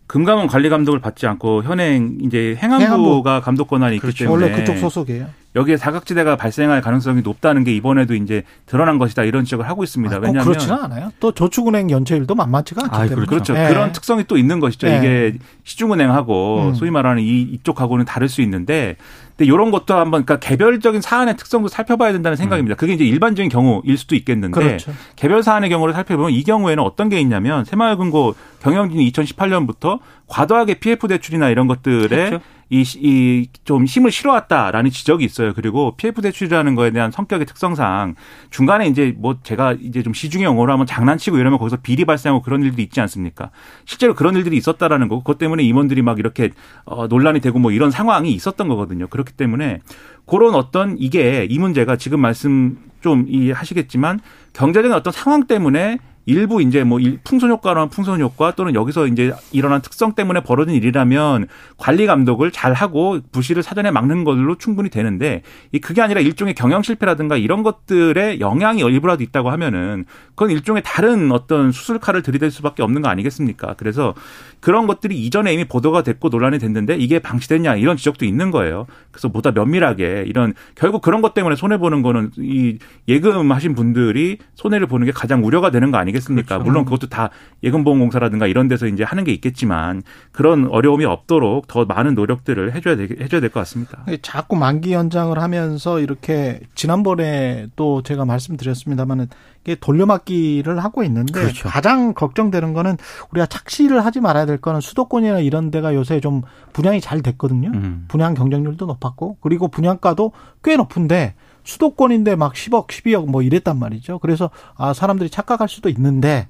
금감원 관리 감독을 받지 않고 현행 이제 행안부가 행안부. 감독 권한이 있기 그렇죠. 때문에 원래 그쪽 소속이에요. 여기에 사각지대가 발생할 가능성이 높다는 게 이번에도 이제 드러난 것이다 이런 지적을 하고 있습니다. 아니, 왜냐하면 그렇지는 않아요. 또 저축은행 연체율도 만만치가 않기 아이, 때문에 그렇죠. 네. 그런 특성이 또 있는 것이죠. 네. 이게 시중은행하고 음. 소위 말하는 이 이쪽하고는 다를 수 있는데, 근데 이런 것도 한번 그러니까 개별적인 사안의 특성도 살펴봐야 된다는 생각입니다. 음. 그게 이제 일반적인 경우일 수도 있겠는데 그렇죠. 개별 사안의 경우를 살펴보면 이 경우에는 어떤 게 있냐면 새마을금고 경영진이 이천십팔 년부터 과도하게 피에프 대출이나 이런 것들에 그렇죠. 이, 이, 좀 힘을 실어왔다라는 지적이 있어요. 그리고 피에프 대출이라는 거에 대한 성격의 특성상 중간에 이제 뭐 제가 이제 좀 시중의 용어로 하면 장난치고 이러면 거기서 비리 발생하고 그런 일들이 있지 않습니까? 실제로 그런 일들이 있었다라는 거고 그것 때문에 임원들이 막 이렇게 어, 논란이 되고 뭐 이런 상황이 있었던 거거든요. 그렇기 때문에 그런 어떤 이게 이 문제가 지금 말씀 좀 이 하시겠지만 경제적인 어떤 상황 때문에 일부 이제 뭐 풍선 효과라는 풍선 효과 또는 여기서 이제 일어난 특성 때문에 벌어진 일이라면 관리 감독을 잘 하고 부실을 사전에 막는 걸로 충분히 되는데 그게 아니라 일종의 경영 실패라든가 이런 것들의 영향이 일부라도 있다고 하면은 그건 일종의 다른 어떤 수술칼을 들이댈 수밖에 없는 거 아니겠습니까? 그래서 그런 것들이 이전에 이미 보도가 됐고 논란이 됐는데 이게 방치됐냐 이런 지적도 있는 거예요. 그래서 보다 면밀하게 이런 결국 그런 것 때문에 손해 보는 거는 이 예금하신 분들이 손해를 보는 게 가장 우려가 되는 거 아니겠습니까? 겠습니까? 그렇죠. 물론 그것도 다 예금보험공사라든가 이런 데서 이제 하는 게 있겠지만 그런 어려움이 없도록 더 많은 노력들을 해줘야 되, 해줘야 될 것 같습니다. 자꾸 만기 연장을 하면서 이렇게 지난번에 또 제가 말씀드렸습니다만은 이게 돌려막기를 하고 있는데 그렇죠. 가장 걱정되는 거는 우리가 착시를 하지 말아야 될 거는 수도권이나 이런 데가 요새 좀 분양이 잘 됐거든요. 음. 분양 경쟁률도 높았고 그리고 분양가도 꽤 높은데. 수도권인데 막 십억, 십이억 뭐 이랬단 말이죠. 그래서 아, 사람들이 착각할 수도 있는데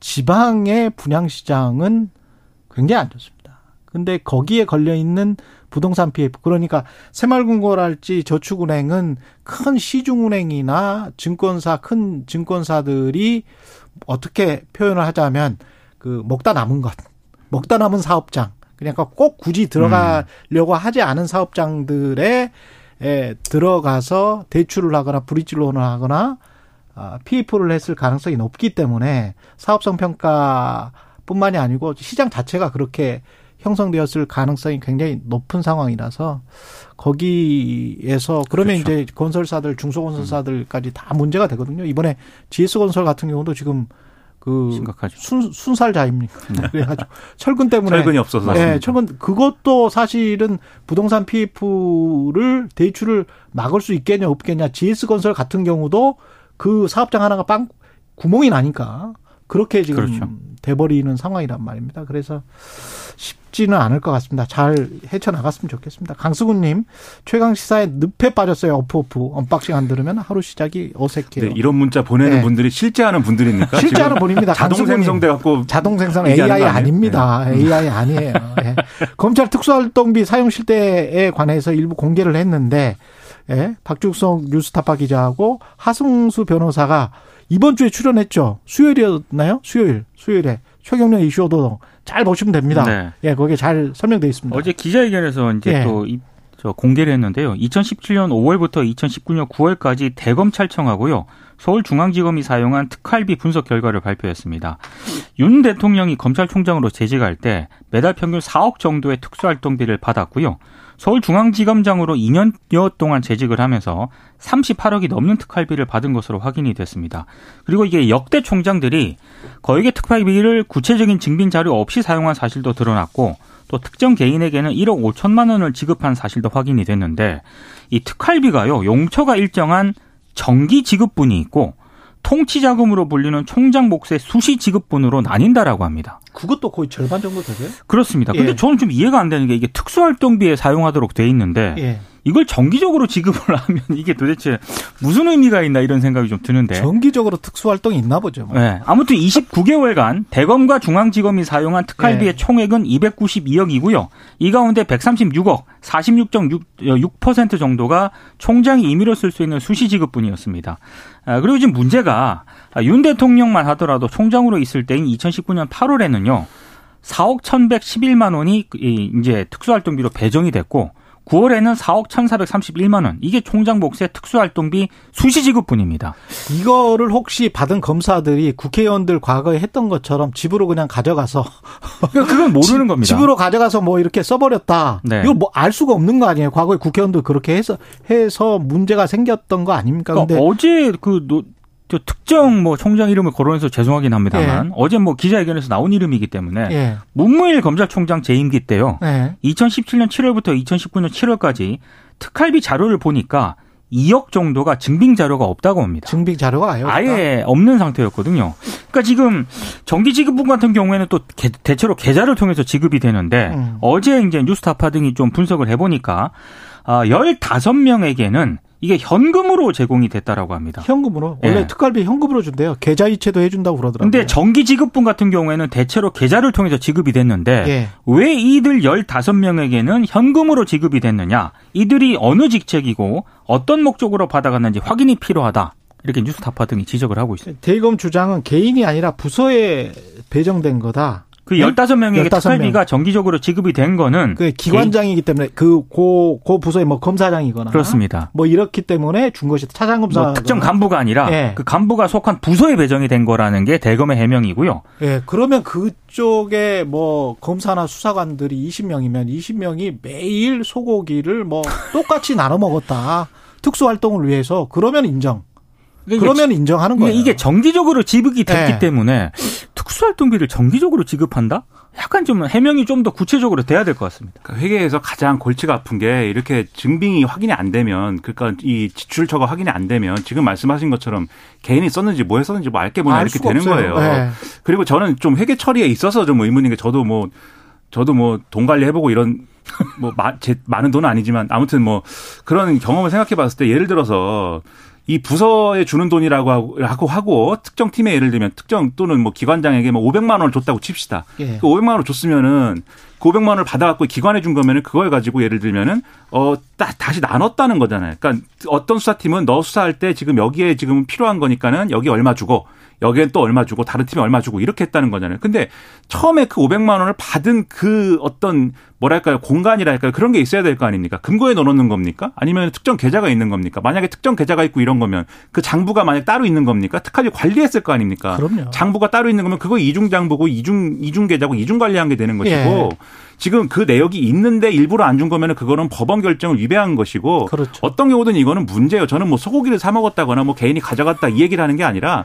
지방의 분양시장은 굉장히 안 좋습니다. 근데 거기에 걸려있는 부동산 피에프, 그러니까 새마을금고랄지 저축은행은 큰 시중은행이나 증권사, 큰 증권사들이 어떻게 표현을 하자면 그 먹다 남은 것, 먹다 남은 사업장, 그러니까 꼭 굳이 들어가려고 음. 하지 않은 사업장들의 에 들어가서 대출을 하거나 브릿지론을 하거나 피에프를 했을 가능성이 높기 때문에 사업성 평가뿐만이 아니고 시장 자체가 그렇게 형성되었을 가능성이 굉장히 높은 상황이라서 거기에서 그러면 그렇죠. 이제 건설사들, 중소건설사들까지 다 문제가 되거든요. 이번에 지에스건설 같은 경우도 지금 그 심각하죠. 순, 순살자입니까? 네. 그래가지고 철근 때문에 철근이 없어서 네, 철근 그것도 사실은 부동산 피에프를 대출을 막을 수 있겠냐 없겠냐. 지에스건설 같은 경우도 그 사업장 하나가 빵 구멍이 나니까 그렇게 지금 그렇죠. 돼버리는 상황이란 말입니다. 그래서 쉽지는 않을 것 같습니다. 잘 헤쳐나갔으면 좋겠습니다. 강수근님, 최강시사에 늪에 빠졌어요. 어프어프. 언박싱 안 들으면 하루 시작이 어색해요. 네, 이런 문자 보내는 네. 분들이 실제하는 분들이니까. 실제하는 분입니다. 자동생성돼갖고. 자동생성 에이아이 아닙니다. 네. 에이아이 아니에요. 네. 검찰 특수활동비 사용 실태에 관해서 일부 공개를 했는데 네. 박주성 뉴스타파 기자하고 하승수 변호사가 이번 주에 출연했죠. 수요일이었나요? 수요일. 수요일에. 최경련 이슈도 잘 보시면 됩니다. 네. 예, 거기에 잘 설명되어 있습니다. 어제 기자회견에서 이제 예. 또 공개를 했는데요. 이천십칠 년 오월부터 이천십구 년 구월까지 대검찰청하고요. 서울중앙지검이 사용한 특활비 분석 결과를 발표했습니다. 윤 대통령이 검찰총장으로 재직할 때 매달 평균 사억 정도의 특수활동비를 받았고요. 서울중앙지검장으로 이 년여 동안 재직을 하면서 삼십팔억이 넘는 특활비를 받은 것으로 확인이 됐습니다. 그리고 이게 역대 총장들이 거액의 특활비를 구체적인 증빙 자료 없이 사용한 사실도 드러났고 또 특정 개인에게는 일억 오천만 원을 지급한 사실도 확인이 됐는데 이 특활비가요, 용처가 일정한 정기 지급분이 있고 통치자금으로 불리는 총장 몫의 수시 지급분으로 나뉜다라고 합니다. 그것도 거의 절반 정도 되세요? 그렇습니다. 그런데 예. 저는 좀 이해가 안 되는 게 이게 특수활동비에 사용하도록 돼 있는데 예. 이걸 정기적으로 지급을 하면 이게 도대체 무슨 의미가 있나 이런 생각이 좀 드는데. 정기적으로 특수활동이 있나 보죠. 뭐. 네. 아무튼 이십구 개월간 대검과 중앙지검이 사용한 특활비의 네. 총액은 이백구십이억이고요. 이 가운데 백삼십육억, 사십육 점 육 퍼센트 정도가 총장이 임의로 쓸 수 있는 수시지급분이었습니다. 그리고 지금 문제가 윤 대통령만 하더라도 총장으로 있을 때인 이천십구 년 팔월에는요. 사억 천백십일만 원이 이제 특수활동비로 배정이 됐고 구월에는 사억 천사백삼십일만 원. 이게 총장 몫의 특수활동비 수시 지급분입니다. 이거를 혹시 받은 검사들이 국회의원들 과거에 했던 것처럼 집으로 그냥 가져가서. 그건 모르는 겁니다. 집으로 가져가서 뭐 이렇게 써버렸다. 네. 이거 뭐 알 수가 없는 거 아니에요. 과거에 국회의원도 그렇게 해서, 해서 문제가 생겼던 거 아닙니까? 그러니까 근데 어제 그 노, 저 특정 뭐 총장 이름을 거론해서 죄송하긴 합니다만, 예. 어제 뭐 기자회견에서 나온 이름이기 때문에, 예. 문무일 검찰총장 재임기 때요, 예. 이천십칠년 칠월부터 이천십구년 칠월까지 특활비 자료를 보니까 이억 정도가 증빙 자료가 없다고 합니다. 증빙 자료가 아예 없다? 아예 없는 상태였거든요. 그러니까 지금 정기지급분 같은 경우에는 또 개, 대체로 계좌를 통해서 지급이 되는데, 음. 어제 이제 뉴스타파 등이 좀 분석을 해보니까, 아, 열다섯 명에게는 이게 현금으로 제공이 됐다라고 합니다. 현금으로? 원래 예. 특활비 현금으로 준대요. 계좌이체도 해준다고 그러더라고요. 그런데 정기지급분 같은 경우에는 대체로 계좌를 통해서 지급이 됐는데, 예. 왜 이들 열다섯 명에게는 현금으로 지급이 됐느냐. 이들이 어느 직책이고 어떤 목적으로 받아갔는지 확인이 필요하다. 이렇게 뉴스타파 등이 지적을 하고 있습니다. 대검 주장은 개인이 아니라 부서에 배정된 거다. 그 열다섯 명에게 특활비가 정기적으로 지급이 된 거는 그 기관장이기 때문에 그 고 고 부서의 뭐 검사장이거나 그렇습니다. 뭐 이렇기 때문에 준 것이 차장검사 뭐 특정 간부가 아니라, 예. 그 간부가 속한 부서에 배정이 된 거라는 게 대검의 해명이고요. 예, 그러면 그쪽에 뭐 검사나 수사관들이 이십 명이면 이십 명이 매일 소고기를 뭐 똑같이 나눠 먹었다. 특수 활동을 위해서. 그러면 인정. 그러면 인정하는 거예요. 이게 정기적으로 지급이 됐기, 네. 때문에 특수활동비를 정기적으로 지급한다? 약간 좀 해명이 좀 더 구체적으로 돼야 될 것 같습니다. 그러니까 회계에서 가장 골치가 아픈 게 이렇게 증빙이 확인이 안 되면, 그러니까 이 지출처가 확인이 안 되면 지금 말씀하신 것처럼 개인이 썼는지 뭐에 썼는지 뭐 알게 뭐냐 이렇게 되는 없어요. 거예요. 네. 그리고 저는 좀 회계 처리에 있어서 좀 의문인 게 저도 뭐 저도 뭐 돈 관리해보고 이런 뭐 마, 제, 많은 돈은 아니지만 아무튼 뭐 그런 경험을 생각해봤을 때 예를 들어서 이 부서에 주는 돈이라고 하고, 하고, 하고 특정 팀에 예를 들면 특정 또는 뭐 기관장에게 뭐 오백만 원을 줬다고 칩시다. 예. 그 오백만 원을 줬으면은 그 오백만 원을 받아갖고 기관에 준 거면은 그걸 가지고 예를 들면은 어, 다, 다시 나눴다는 거잖아요. 그러니까 어떤 수사팀은 너 수사할 때 지금 여기에 지금 필요한 거니까는 여기 얼마 주고 여기엔 또 얼마 주고 다른 팀에 얼마 주고 이렇게 했다는 거잖아요. 근데 처음에 그 오백만 원을 받은 그 어떤 뭐랄까요, 공간이랄까요, 그런 게 있어야 될 거 아닙니까? 금고에 넣어놓는 겁니까? 아니면 특정 계좌가 있는 겁니까? 만약에 특정 계좌가 있고 이런 거면 그 장부가 만약 따로 있는 겁니까? 특활비 관리했을 거 아닙니까? 그럼요. 장부가 따로 있는 거면 그거 이중 장부고 이중 이중 계좌고 이중 관리한 게 되는 것이고, 예. 지금 그 내역이 있는데 일부러 안 준 거면은 그거는 법원 결정을 위배한 것이고, 그렇죠. 어떤 경우든 이거는 문제예요. 저는 뭐 소고기를 사 먹었다거나 뭐 개인이 가져갔다 이 얘기를 하는 게 아니라.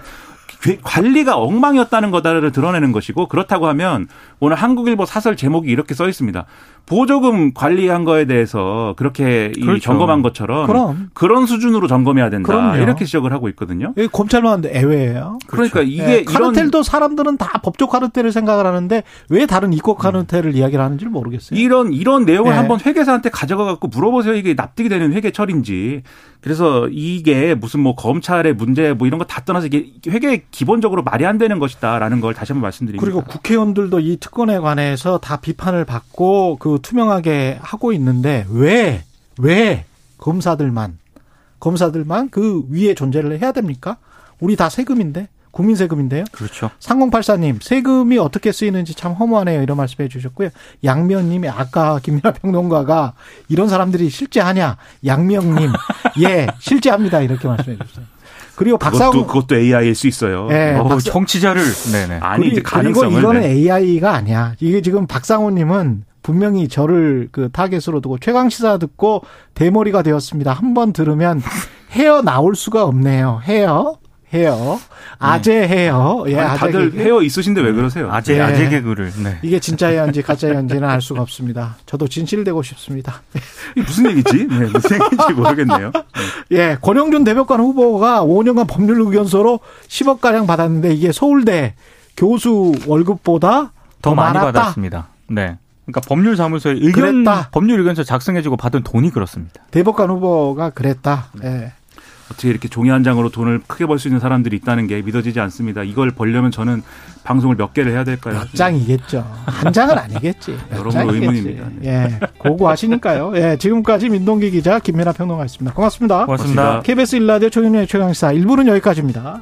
관리가 엉망이었다는 거다를 드러내는 것이고, 그렇다고 하면 오늘 한국일보 사설 제목이 이렇게 써 있습니다. 보조금 관리한 거에 대해서 그렇게, 그렇죠. 이 점검한 것처럼 그럼. 그런 수준으로 점검해야 된다. 그럼요. 이렇게 지적을 하고 있거든요. 검찰만 애외예요. 그렇죠. 그러니까 이게, 네. 카르텔도 이런 사람들은 다 법조 카르텔을 생각을 하는데 왜 다른 이권 카르텔을, 음. 이야기를 하는지 모르겠어요. 이런 이런 내용을, 네. 한번 회계사한테 가져가 갖고 물어보세요. 이게 납득이 되는 회계 처리인지. 그래서 이게 무슨 뭐 검찰의 문제 뭐 이런 거 다 떠나서 이게 회계 기본적으로 말이 안 되는 것이다라는 걸 다시 한번 말씀드립니다. 그리고 국회의원들도 이 특권에 관해서 다 비판을 받고 그 투명하게 하고 있는데 왜, 왜 검사들만, 검사들만 그 위에 존재를 해야 됩니까? 우리 다 세금인데, 국민 세금인데요. 그렇죠. 삼공팔사님, 세금이 어떻게 쓰이는지 참 허무하네요. 이런 말씀해 주셨고요. 양미연님이 아까 김민하 평론가가 이런 사람들이 실제하냐. 양미연님, 예, 실제합니다. 이렇게 말씀해 주셨어요. 그리고 박사원 그것도, 그것도 에이아이일 수 있어요. 네, 어, 박사... 청취자를 네네. 아니 그리, 이제 가능성을. 그리고 이거는, 네. 에이아이가 아니야. 이게 지금 박상호님은 분명히 저를 그 타겟으로 두고 최강시사 듣고 대머리가 되었습니다. 한번 들으면 헤어 나올 수가 없네요. 헤어, 헤어, 아재 헤어. 예, 아니, 다들 개그. 헤어 있으신데 왜 그러세요? 아재, 네. 아재 개그를. 네. 이게 진짜인지 가짜인지는 알 수가 없습니다. 저도 진실되고 싶습니다. 이게 무슨 얘기지? 네, 무슨 얘기인지 모르겠네요. 예, 권영준 대법관 후보가 오 년간 법률 의견서로 십억가량 받았는데 이게 서울대 교수 월급보다 더, 더 많이 많았다. 받았습니다. 네. 그러니까 법률사무소에 의견, 그랬다. 법률 의견서 작성해주고 받은 돈이 그렇습니다. 대법관 후보가 그랬다. 예. 네. 어떻게 이렇게 종이 한 장으로 돈을 크게 벌 수 있는 사람들이 있다는 게 믿어지지 않습니다. 이걸 벌려면 저는 방송을 몇 개를 해야 될까요? 몇 장이겠죠. 한 장은 아니겠지. 여러분 의문입니다. 예, 고고하시니까요. 예, 지금까지 민동기 기자, 김민하 평론가였습니다. 고맙습니다. 고맙습니다. 고맙습니다. 케이비에스 일 라디오 최경영의 최강시사 일 부는 여기까지입니다.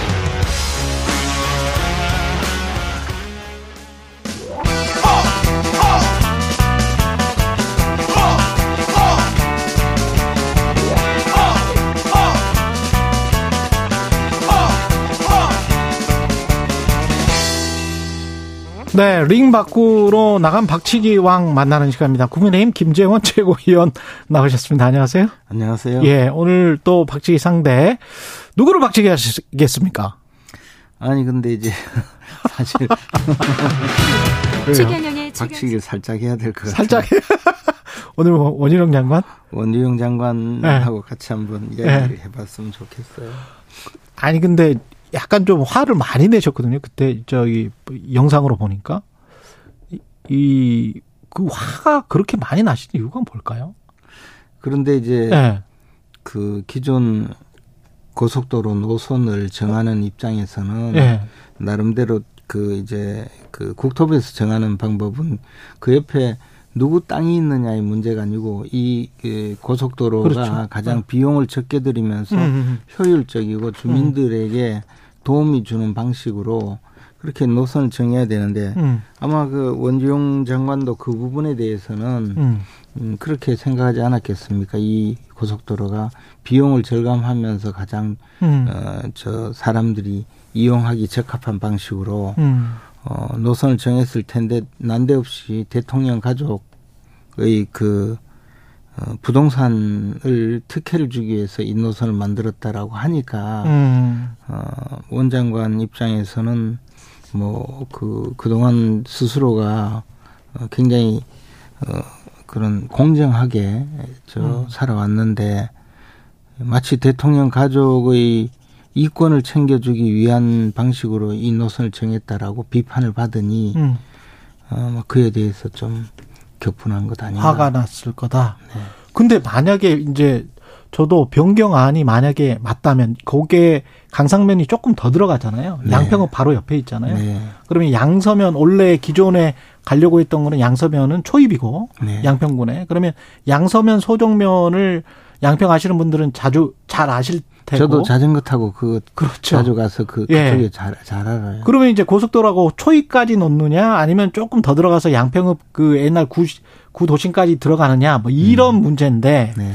네, 링 밖으로 나간 박치기 왕 만나는 시간입니다. 국민의힘 김재원 최고위원 나오셨습니다. 안녕하세요. 안녕하세요. 예, 오늘 또 박치기 상대 누구를 박치기 하시겠습니까? 아니 근데 이제 사실 박치기를 살짝 해야 될 것 같아요. 살짝 오늘 원희룡 장관? 원희룡 장관하고 네. 같이 한번 이야기를 네. 해봤으면 좋겠어요. 아니 근데. 약간 좀 화를 많이 내셨거든요. 그때 저기 영상으로 보니까 이 그 화가 그렇게 많이 나시는 이유가 뭘까요? 그런데 이제 네. 그 기존 고속도로 노선을 정하는 입장에서는 네. 나름대로 그 이제 그 국토부에서 정하는 방법은 그 옆에 누구 땅이 있느냐의 문제가 아니고 이 고속도로가 그렇죠. 가장 네. 비용을 적게 들이면서 음. 효율적이고 주민들에게 음. 도움이 주는 방식으로 그렇게 노선을 정해야 되는데 음. 아마 그 원희룡 장관도 그 부분에 대해서는 음. 음, 그렇게 생각하지 않았겠습니까? 이 고속도로가 비용을 절감하면서 가장 음. 어, 저 사람들이 이용하기 적합한 방식으로 음. 어, 노선을 정했을 텐데 난데없이 대통령 가족의 그 어, 부동산을 특혜를 주기 위해서 이 노선을 만들었다라고 하니까 음. 어, 원장관 입장에서는 뭐 그 그동안 스스로가 굉장히 어, 그런 공정하게 저 음. 살아왔는데 마치 대통령 가족의 이권을 챙겨주기 위한 방식으로 이 노선을 정했다라고 비판을 받으니 음. 어, 그에 대해서 좀 격분한 것 아닌가. 화가 났을 거다. 네. 근데 만약에 이제 저도 변경안이 만약에 맞다면 거기에 강상면이 조금 더 들어가잖아요. 네. 양평은 바로 옆에 있잖아요. 네. 그러면 양서면 원래 기존에 가려고 했던 거는 양서면은 초입이고 네. 양평군에. 그러면 양서면 소정면을 양평 아시는 분들은 자주 잘 아실 테고. 저도 자전거 타고 그 그렇죠. 자주 가서 그 그쪽에 예. 잘, 잘 알아요. 그러면 이제 고속도로하고 초입까지 놓느냐 아니면 조금 더 들어가서 양평읍 그 옛날 구, 구도심까지 들어가느냐 뭐 이런 음. 문제인데 네.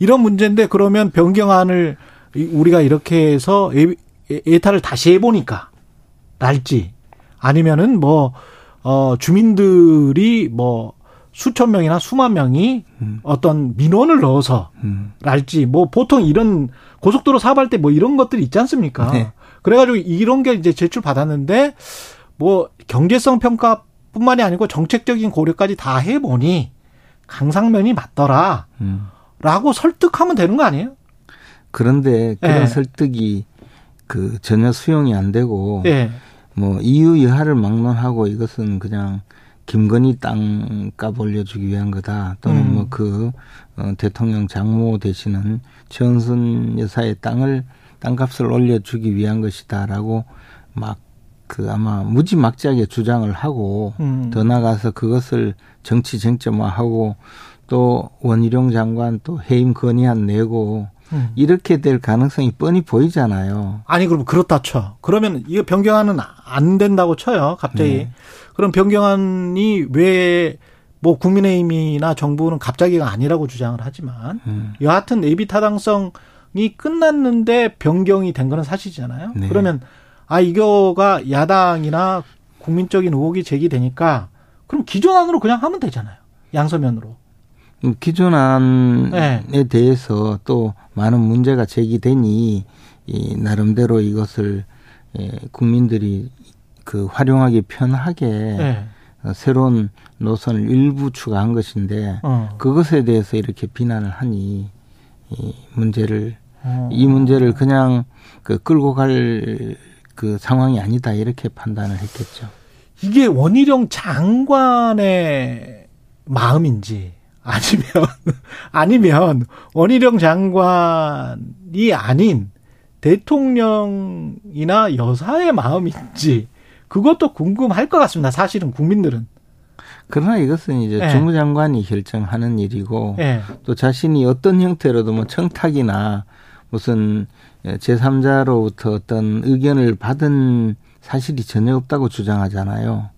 이런 문제인데 그러면 변경안을 우리가 이렇게 해서 예, 예타를 다시 해보니까 날지 아니면은 뭐 어, 주민들이 뭐 수천 명이나 수만 명이 음. 어떤 민원을 넣어서 음. 날지 뭐 보통 이런 고속도로 사업할 때 뭐 이런 것들이 있지 않습니까? 네. 그래가지고 이런 게 이제 제출 받았는데 뭐 경제성 평가뿐만이 아니고 정책적인 고려까지 다 해보니 강상면이 맞더라. 음. 라고 설득하면 되는 거 아니에요? 그런데 그런 네. 설득이 그 전혀 수용이 안 되고 네. 뭐 이유 여하를 막론하고 이것은 그냥 김건희 땅값 올려주기 위한 거다. 또는 음. 뭐 그 대통령 장모 되시는 최은순 여사의 땅을 땅값을 올려주기 위한 것이다라고 막 그 아마 무지막지하게 주장을 하고 음. 더 나아가서 그것을 정치 쟁점화하고 또 원희룡 장관 또 해임 건의안 내고 음. 이렇게 될 가능성이 뻔히 보이잖아요. 아니 그럼 그렇다 쳐. 그러면 이거 변경안은 안 된다고 쳐요. 갑자기. 네. 그럼 변경안이 왜 뭐 국민의힘이나 정부는 갑자기가 아니라고 주장을 하지만 음. 여하튼 예비 타당성이 끝났는데 변경이 된 건 사실이잖아요. 네. 그러면 아 이거가 야당이나 국민적인 의혹이 제기되니까 그럼 기존 안으로 그냥 하면 되잖아요. 양서면으로. 기존안에 네. 대해서 또 많은 문제가 제기되니 이 나름대로 이것을 국민들이 그 활용하기 편하게 네. 새로운 노선을 일부 추가한 것인데 어. 그것에 대해서 이렇게 비난을 하니 이 문제를 어. 이 문제를 그냥 그 끌고 갈 그 상황이 아니다 이렇게 판단을 했겠죠. 이게 원희룡 장관의 마음인지. 아니면 아니면 원희룡 장관이 아닌 대통령이나 여사의 마음인지 그것도 궁금할 것 같습니다. 사실은 국민들은 그러나 이것은 이제 예. 주무장관이 결정하는 일이고 예. 또 자신이 어떤 형태로도 뭐 청탁이나 무슨 제삼자로부터 어떤 의견을 받은 사실이 전혀 없다고 주장하잖아요.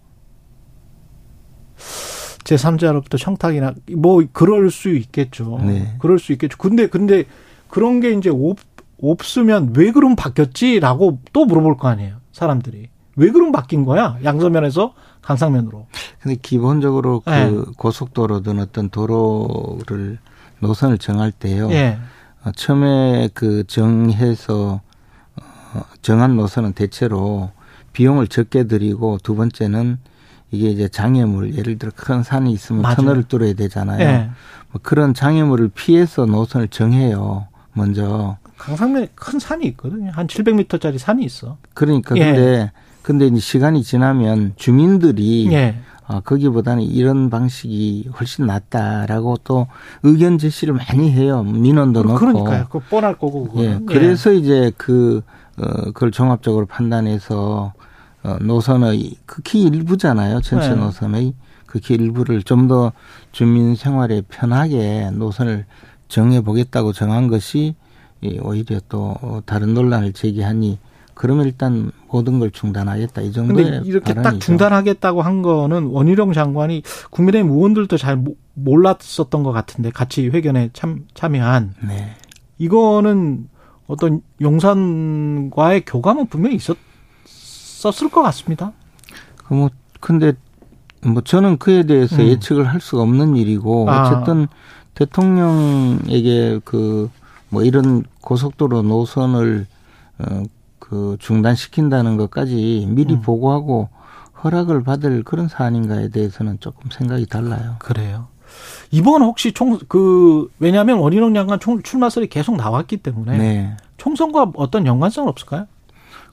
제삼자로부터 청탁이나 뭐 그럴 수 있겠죠. 네. 그럴 수 있겠죠. 근데 근데 그런 게 이제 없, 없으면 왜 그럼 바뀌었지라고 또 물어볼 거 아니에요. 사람들이. 왜 그럼 바뀐 거야? 양서면에서 강상면으로. 근데 기본적으로 그 네. 고속도로든 어떤 도로를 노선을 정할 때요. 네. 어, 처음에 그 정해서 어, 정한 노선은 대체로 비용을 적게 들이고 두 번째는 이게 이제 장애물, 예를 들어 큰 산이 있으면 맞아요. 터널을 뚫어야 되잖아요. 네. 뭐 그런 장애물을 피해서 노선을 정해요. 먼저. 강상면에 큰 산이 있거든요. 한 칠백 미터짜리 산이 있어. 그러니까 예. 근데 근데 이제 시간이 지나면 주민들이 예. 아, 거기보다는 이런 방식이 훨씬 낫다라고 또 의견 제시를 많이 해요. 민원도 넣고. 그러니까요. 그거 뻔할 거고. 예. 그래서 예. 이제 그 어, 그걸 종합적으로 판단해서 어, 노선의 극히 일부잖아요. 전체 예. 노선의 극히 일부를 좀 더 주민 생활에 편하게 노선을 정해보겠다고 정한 것이 오히려 또 다른 논란을 제기하니 그러면 일단 모든 걸 중단하겠다 이 정도의 발언이죠. 그런데 이렇게 딱 중단하겠다고 한 거는 원희룡 장관이 국민의힘 의원들도 잘 몰랐었던 것 같은데 같이 회견에 참, 참여한. 네. 이거는 어떤 용산과의 교감은 분명히 있었을 것 같습니다. 뭐 근데 뭐 저는 그에 대해서 음. 예측을 할 수가 없는 일이고 아. 어쨌든 대통령에게 그 뭐 이런 고속도로 노선을 어, 그 중단시킨다는 것까지 미리 음. 보고하고 허락을 받을 그런 사안인가에 대해서는 조금 생각이 달라요. 그래요. 이번 혹시 총 그 왜냐하면 원희룡 장관 총, 출마설이 계속 나왔기 때문에 네. 총선과 어떤 연관성은 없을까요?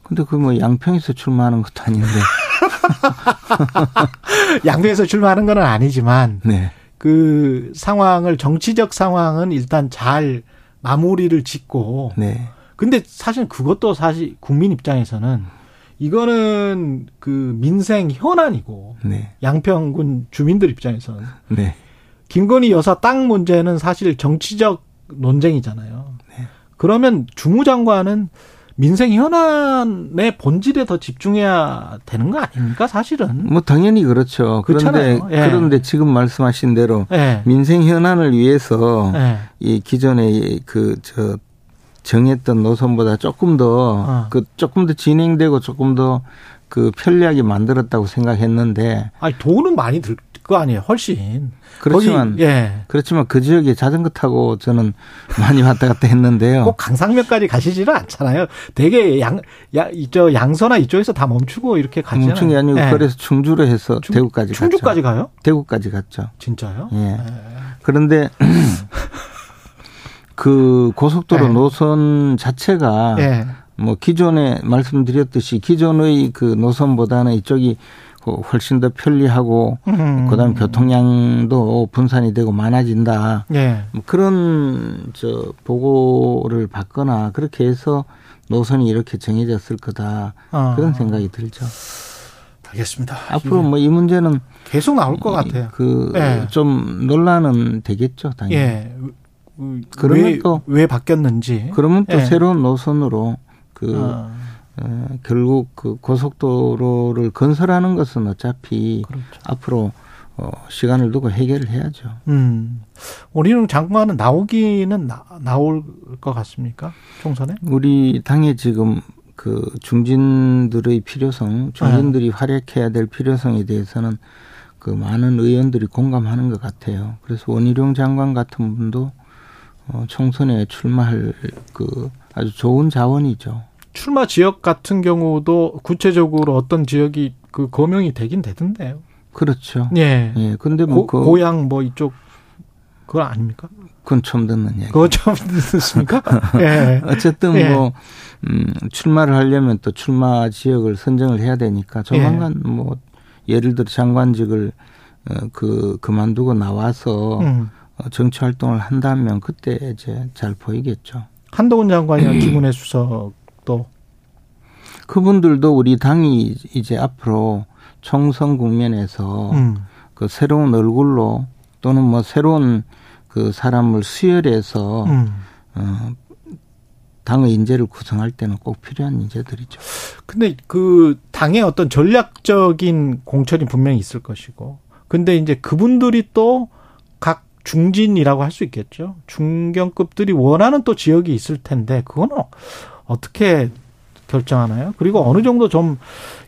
근데 그 뭐 양평에서 출마하는 것도 아닌데 양평에서 출마하는 건 아니지만 네. 그 상황을 정치적 상황은 일단 잘 마무리를 짓고. 네. 근데 사실 그것도 사실 국민 입장에서는 이거는 그 민생 현안이고. 네. 양평군 주민들 입장에서는. 네. 김건희 여사 땅 문제는 사실 정치적 논쟁이잖아요. 네. 그러면 주무장관은 민생 현안의 본질에 더 집중해야 되는 거 아닙니까? 사실은. 뭐 당연히 그렇죠. 그런데 예. 그런데 지금 말씀하신 대로 예. 민생 현안을 위해서 예. 이 기존의 그 저 정했던 노선보다 조금 더 어. 그 조금 더 진행되고 조금 더 그 편리하게 만들었다고 생각했는데. 아니 돈은 많이 들 거 아니에요. 훨씬. 그렇지만 거기, 예. 그렇지만 그 지역에 자전거 타고 저는 많이 왔다 갔다 했는데요. 꼭 강상면까지 가시지는 않잖아요. 되게 양, 야, 저 양서나 이쪽에서 다 멈추고 이렇게 가시잖아요. 멈춘 게 아니고 예. 그래서 충주로 해서 충, 대구까지 갔죠. 충주까지 가요? 대구까지 갔죠. 진짜요? 예. 예. 그런데 그 고속도로 예. 노선 자체가 예. 뭐 기존에 말씀드렸듯이 기존의 그 노선보다는 이쪽이 훨씬 더 편리하고 음. 그다음 교통량도 분산이 되고 많아진다. 예. 그런 저 보고를 받거나 그렇게 해서 노선이 이렇게 정해졌을 거다. 아. 그런 생각이 들죠. 알겠습니다. 앞으로 뭐 이 문제는 계속 나올 것 같아요. 그 좀 예. 논란은 되겠죠, 당연히. 예. 그러면 또 왜 바뀌었는지. 그러면 또 예. 새로운 노선으로 그. 아. 결국 그 고속도로를 건설하는 것은 어차피 그렇죠. 앞으로 어 시간을 두고 해결을 해야죠. 음, 원희룡 장관은 나오기는 나, 나올 것 같습니까? 총선에? 우리 당에 지금 그 중진들의 필요성, 중진들이 네. 활약해야 될 필요성에 대해서는 그 많은 의원들이 공감하는 것 같아요. 그래서 원희룡 장관 같은 분도 어 총선에 출마할 그 아주 좋은 자원이죠. 출마 지역 같은 경우도 구체적으로 어떤 지역이 그 거명이 되긴 되던데요. 그렇죠. 예. 예. 근데 뭐 고, 그 고향 뭐 이쪽 그건 아닙니까? 그건 처음 듣는 얘기. 그건 처음 듣습니까? 예. 어쨌든 예. 뭐 음, 출마를 하려면 또 출마 지역을 선정을 해야 되니까 조만간 예. 뭐 예를 들어 장관직을 그 그만두고 나와서 음. 정치 활동을 한다면 그때 이제 잘 보이겠죠. 한동훈 장관이랑 김은혜 수석 또. 그분들도 우리 당이 이제 앞으로 총선 국면에서 음. 그 새로운 얼굴로 또는 뭐 새로운 그 사람을 수혈해서 음. 어, 당의 인재를 구성할 때는 꼭 필요한 인재들이죠. 근데 그 당의 어떤 전략적인 공천이 분명히 있을 것이고, 근데 이제 그분들이 또 각 중진이라고 할 수 있겠죠. 중견급들이 원하는 또 지역이 있을 텐데 그거는 어떻게 결정하나요? 그리고 어느 정도 좀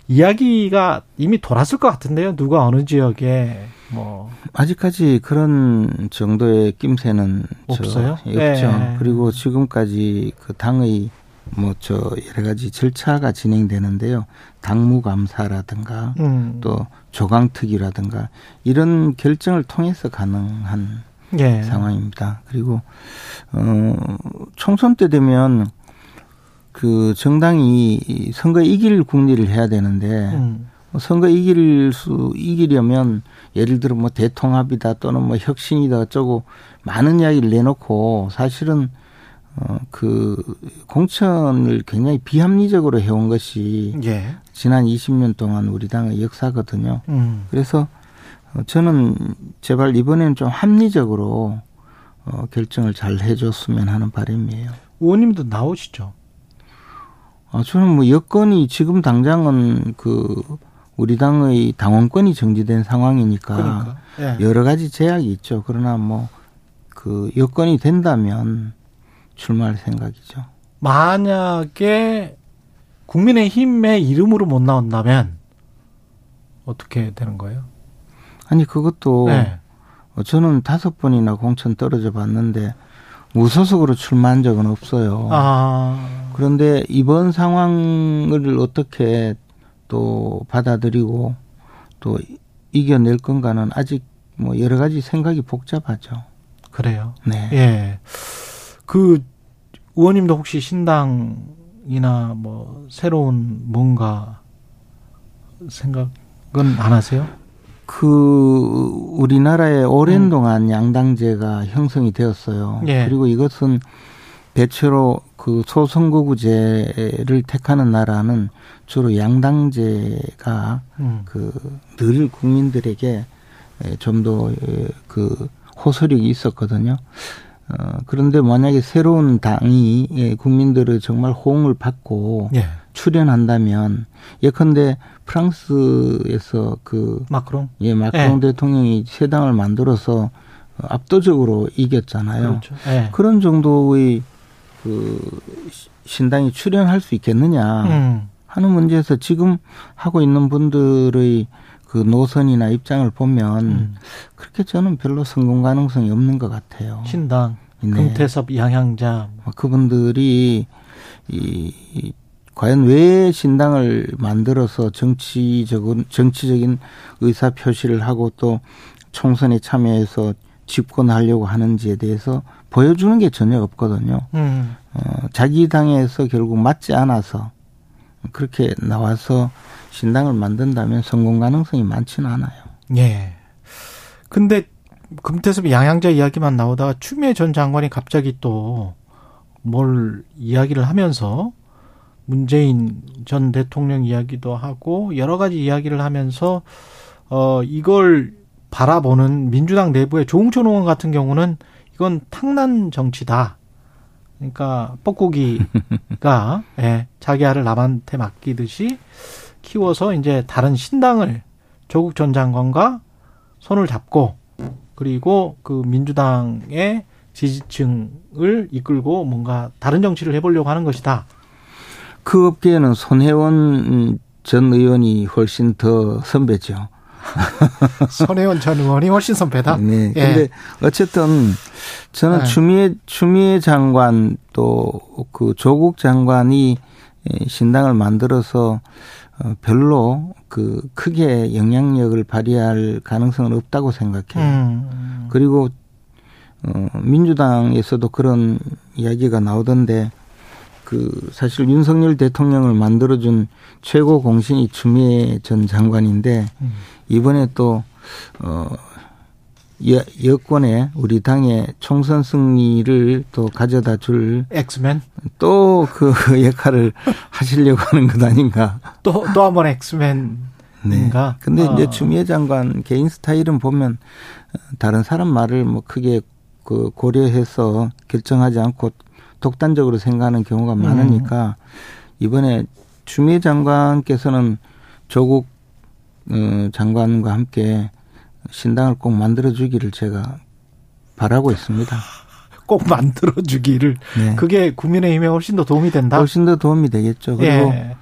이야기가 이미 돌았을 것 같은데요. 누가 어느 지역에 뭐 아직까지 그런 정도의 낌새는 없어요. 저, 없죠. 네. 그리고 지금까지 그 당의 뭐 저 여러 가지 절차가 진행되는데요. 당무감사라든가 음. 또 조강특위라든가 이런 결정을 통해서 가능한 네. 상황입니다. 그리고 어, 총선 때 되면. 그 정당이 선거 이길 국리를 해야 되는데 음. 선거 이길 수 이기려면 예를 들어 뭐 대통합이다 또는 뭐 혁신이다 어쩌고 많은 이야기를 내놓고 사실은 어 그 공천을 굉장히 비합리적으로 해온 것이 예. 지난 이십 년 동안 우리 당의 역사거든요. 음. 그래서 저는 제발 이번에는 좀 합리적으로 어 결정을 잘 해줬으면 하는 바람이에요. 의원님도 나오시죠. 아, 저는 뭐 여건이 지금 당장은 그 우리 당의 당원권이 정지된 상황이니까 그러니까. 예. 여러 가지 제약이 있죠. 그러나 뭐 그 여건이 된다면 출마할 생각이죠. 만약에 국민의힘의 이름으로 못 나온다면 어떻게 되는 거예요? 아니 그것도 예. 저는 다섯 번이나 공천 떨어져 봤는데 무소속으로 출마한 적은 없어요. 아. 그런데 이번 상황을 어떻게 또 받아들이고 또 이겨낼 건가는 아직 뭐 여러 가지 생각이 복잡하죠. 그래요. 네. 예. 그 의원님도 혹시 신당이나 뭐 새로운 뭔가 생각은 안 하세요? 그 우리나라에 오랜 음. 동안 양당제가 형성이 되었어요. 예. 그리고 이것은 대체로 그 소선거구제를 택하는 나라는 주로 양당제가 음. 그 늘 국민들에게 좀 더 그 호소력이 있었거든요. 어, 그런데 만약에 새로운 당이 국민들의 정말 호응을 받고 예. 출연한다면 예컨대 프랑스에서 그 마크롱 예 마크롱 예. 대통령이 새 당을 만들어서 압도적으로 이겼잖아요. 그렇죠. 예. 그런 정도의 그 신당이 출연할 수 있겠느냐 음. 하는 문제에서 지금 하고 있는 분들의 그 노선이나 입장을 보면 음. 그렇게 저는 별로 성공 가능성이 없는 것 같아요. 신당, 네. 금태섭, 양향자 그분들이 이, 이, 과연 왜 신당을 만들어서 정치적인 정치적인 의사 표시를 하고 또 총선에 참여해서 집권하려고 하는지에 대해서 보여주는 게 전혀 없거든요. 음. 어, 자기 당에서 결국 맞지 않아서 그렇게 나와서 신당을 만든다면 성공 가능성이 많지는 않아요. 예. 근데 금태섭 양향자 이야기만 나오다가 추미애 전 장관이 갑자기 또 뭘 이야기를 하면서 문재인 전 대통령 이야기도 하고 여러 가지 이야기를 하면서 어, 이걸 바라보는 민주당 내부의 조응천 의원 같은 경우는 이건 탕난 정치다. 그러니까 뻐꾸기가 예, 자기 아를 남한테 맡기듯이 키워서 이제 다른 신당을 조국 전 장관과 손을 잡고 그리고 그 민주당의 지지층을 이끌고 뭔가 다른 정치를 해보려고 하는 것이다. 그 업계에는 손혜원 전 의원이 훨씬 더 선배죠. 손혜원 전 의원이 훨씬 선배다. 네. 그런데 예. 어쨌든 저는 네. 추미애 추미애 장관 또 그 조국 장관이 신당을 만들어서 별로 그 크게 영향력을 발휘할 가능성은 없다고 생각해요. 음. 그리고 민주당에서도 그런 이야기가 나오던데 그 사실 윤석열 대통령을 만들어준 최고 공신이 추미애 전 장관인데. 음. 이번에 또 어, 여권에 우리 당의 총선 승리를 또 가져다 줄 엑스맨 또 그 역할을 하시려고 하는 것 아닌가? 또 또 한 번 엑스맨 아닌가. 네. 근데 어. 이제 추미애 장관 개인 스타일은 보면 다른 사람 말을 뭐 크게 그 고려해서 결정하지 않고 독단적으로 생각하는 경우가 많으니까 음. 이번에 추미애 장관께서는 조국 장관과 함께 신당을 꼭 만들어주기를 제가 바라고 있습니다. 꼭 만들어주기를. 네. 그게 국민의힘에 훨씬 더 도움이 된다? 훨씬 더 도움이 되겠죠. 그리고 예.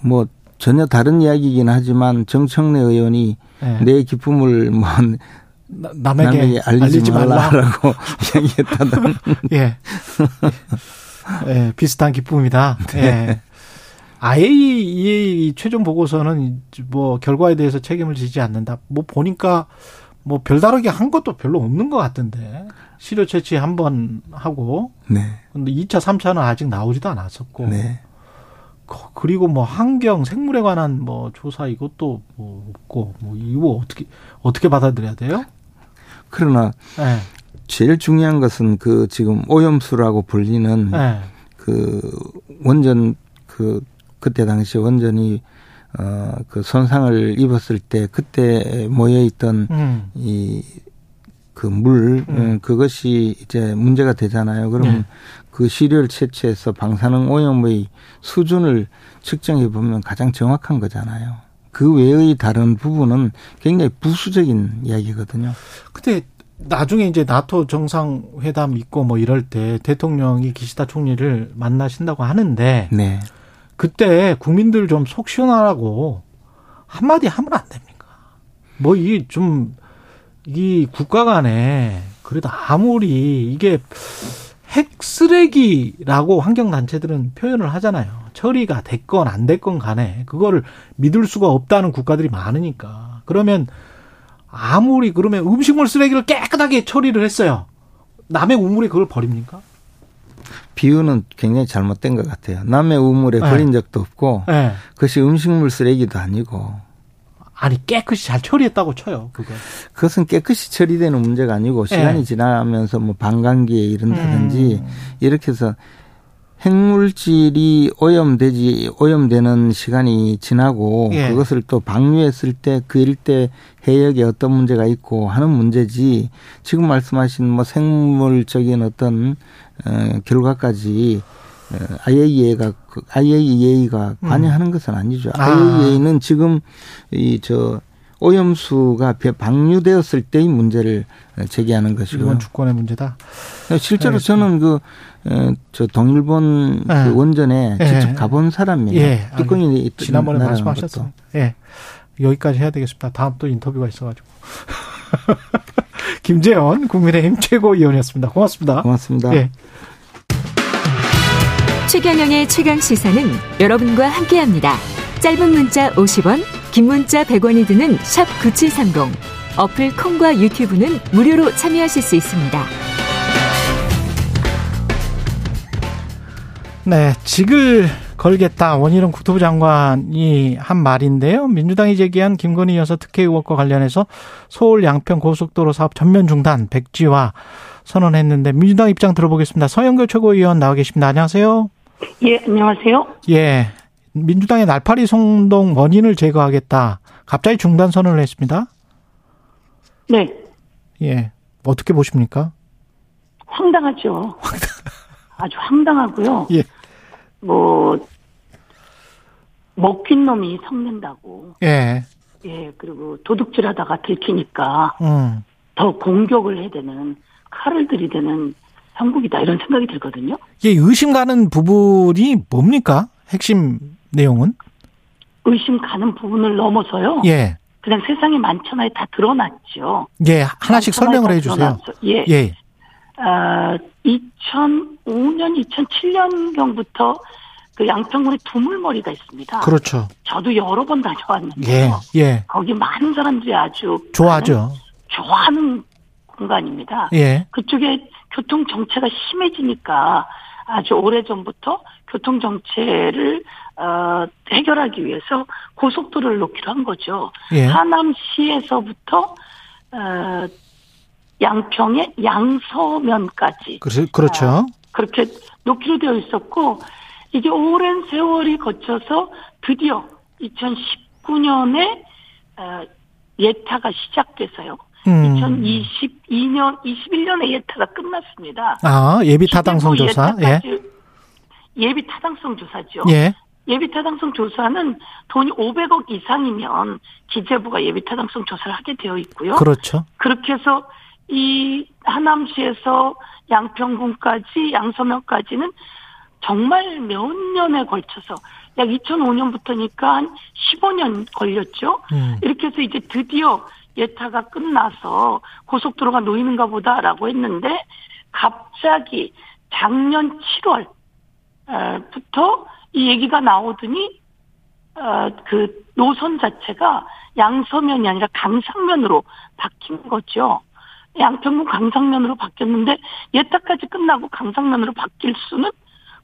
뭐 전혀 다른 이야기이긴 하지만 정청래 의원이 예. 내 기쁨을 뭐 남에게, 남에게 알리지, 알리지 말라라고 이야기했다는. 예. 예, 비슷한 기쁨이다. 네. 예. 아이에이이에이 최종 보고서는 뭐 결과에 대해서 책임을 지지 않는다. 뭐 보니까 뭐 별다르게 한 것도 별로 없는 것 같은데. 시료 채취 한 번 하고. 네. 근데 이 차, 삼 차는 아직 나오지도 않았었고. 네. 그리고 뭐 환경, 생물에 관한 뭐 조사 이것도 뭐 없고. 뭐 이거 어떻게, 어떻게 받아들여야 돼요? 그러나. 네. 제일 중요한 것은 그 지금 오염수라고 불리는. 네. 그 원전 그 그때 당시 원전이 어 그 손상을 입었을 때 그때 모여 있던 음. 이 그 물 음. 그것이 이제 문제가 되잖아요. 그러면 네. 그 시료를 채취해서 방사능 오염의 수준을 측정해 보면 가장 정확한 거잖아요. 그 외의 다른 부분은 굉장히 부수적인 이야기거든요. 근데 나중에 이제 나토 정상회담 있고 뭐 이럴 때 대통령이 기시다 총리를 만나신다고 하는데 네. 그때 국민들 좀 속 시원하라고 한마디 하면 안 됩니까? 뭐 이게 좀 이 국가 간에 그래도 아무리 이게 핵 쓰레기라고 환경단체들은 표현을 하잖아요. 처리가 됐건 안 됐건 간에 그거를 믿을 수가 없다는 국가들이 많으니까. 그러면 아무리 그러면 음식물 쓰레기를 깨끗하게 처리를 했어요. 남의 우물에 그걸 버립니까? 비유는 굉장히 잘못된 것 같아요. 남의 우물에 네. 버린 적도 없고 네. 그것이 음식물 쓰레기도 아니고. 아니 깨끗이 잘 처리했다고 쳐요. 그거. 그것은 깨끗이 처리되는 문제가 아니고 시간이 네. 지나면서 뭐 반감기에 이른다든지 음. 이렇게 해서 핵물질이 오염되지 오염되는 시간이 지나고 예. 그것을 또 방류했을 때 그 일대 해역에 어떤 문제가 있고 하는 문제지 지금 말씀하신 뭐 생물적인 어떤 어, 결과까지 어, 아이에이이에이가 아이에이이에이가 관여하는 음. 것은 아니죠. 아이에이이에이는 지금 이 저 오염수가 방류되었을 때의 문제를 제기하는 것이고. 일본 주권의 문제다. 실제로 알겠습니다. 저는 그 저 동일본 네. 그 원전에 네. 직접 가본 사람이에요. 네. 뚜껑이 지난번에 말씀하셨죠. 예, 네. 여기까지 해야 되겠습니다. 다음 또 인터뷰가 있어가지고. 김재원 국민의힘 최고위원이었습니다. 고맙습니다. 고맙습니다. 네. 최경영의 최강 시사는 여러분과 함께합니다. 짧은 문자 오십 원, 긴 문자 백 원이 드는 샵 구칠삼공. 어플 콩과 유튜브는 무료로 참여하실 수 있습니다. 네, 직을 걸겠다. 원희룡 국토부 장관이 한 말인데요. 민주당이 제기한 김건희 여사 특혜 의혹과 관련해서 서울 양평 고속도로 사업 전면 중단, 백지화 선언했는데 민주당 입장 들어보겠습니다. 서영교 최고위원 나와 계십니다. 안녕하세요. 예, 안녕하세요. 예. 민주당의 날파리 선동 원인을 제거하겠다. 갑자기 중단 선언을 했습니다. 네. 예. 어떻게 보십니까? 황당하죠. 황당. 아주 황당하고요. 예. 뭐, 먹힌 놈이 성낸다고. 예. 예. 그리고 도둑질 하다가 들키니까 음. 더 공격을 해야 되는, 칼을 들이대는 형국이다. 이런 생각이 들거든요. 예. 의심 가는 부분이 뭡니까? 핵심 내용은? 의심 가는 부분을 넘어서요. 예. 그냥 세상에 많잖아요. 다 드러났죠. 예. 하나씩 설명을 해 주세요. 예. 예. 아, 이천오 년, 이천칠 년경부터 그 양평군에 두물머리가 있습니다. 그렇죠. 저도 여러 번 다녀왔는데. 예. 예. 거기 많은 사람들이 아주. 좋아하죠. 좋아하는 공간입니다. 예. 그쪽에 교통 정체가 심해지니까 아주 오래전부터 교통정체를 어, 해결하기 위해서 고속도로를 놓기로 한 거죠. 예. 하남시에서부터 어, 양평의 양서면까지. 그, 그렇죠. 어, 그렇게 놓기로 되어 있었고 이게 오랜 세월이 거쳐서 드디어 이천십 이천십구 년에 예타가 시작돼서요. 음. 이천이십이 년, 이십일 년에 예타가 끝났습니다. 아, 예비 타당성 조사. 예. 예비 타당성 조사죠. 예. 예비 타당성 조사는 돈이 오백억 이상이면 기재부가 예비 타당성 조사를 하게 되어 있고요. 그렇죠. 그렇게 해서 이 하남시에서 양평군까지, 양서면까지는 정말 몇 년에 걸쳐서 약 이천오 년부터니까 한 십오 년 걸렸죠. 음. 이렇게 해서 이제 드디어 예타가 끝나서 고속도로가 놓이는가 보다라고 했는데 갑자기 작년 칠월부터 이 얘기가 나오더니 그 노선 자체가 양서면이 아니라 강상면으로 바뀐 거죠. 양평군 강상면으로 바뀌었는데 예타까지 끝나고 강상면으로 바뀔 수는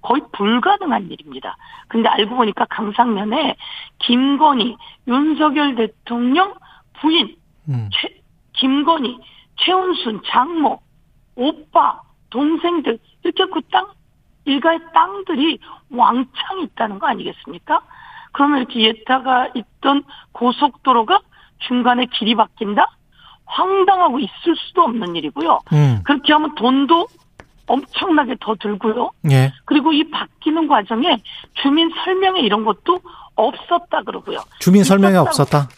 거의 불가능한 일입니다. 근데 알고 보니까 강상면에 김건희, 윤석열 대통령 부인, 음. 최, 김건희, 최은순, 장모, 오빠, 동생들 이렇게 그 땅, 일가의 땅들이 왕창 있다는 거 아니겠습니까? 그러면 이렇게 예타가 있던 고속도로가 중간에 길이 바뀐다? 황당하고 있을 수도 없는 일이고요. 음. 그렇게 하면 돈도 엄청나게 더 들고요. 예. 그리고 이 바뀌는 과정에 주민 설명회 이런 것도 없었다 그러고요. 주민 설명회 없었다?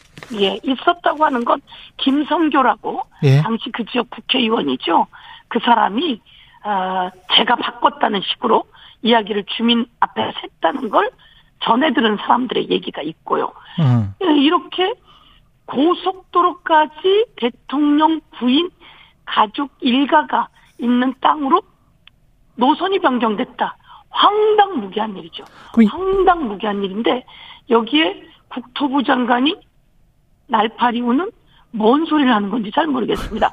예, 있었다고 하는 건 김성교라고 예. 당시 그 지역 국회의원이죠. 그 사람이 어, 제가 바꿨다는 식으로 이야기를 주민 앞에 샜다는 걸 전해 들은 사람들의 얘기가 있고요. 음. 이렇게 고속도로까지 대통령 부인 가족 일가가 있는 땅으로 노선이 변경됐다. 황당무계한 일이죠. 그이... 황당무계한 일인데 여기에 국토부 장관이 날파리 우는 뭔 소리를 하는 건지 잘 모르겠습니다.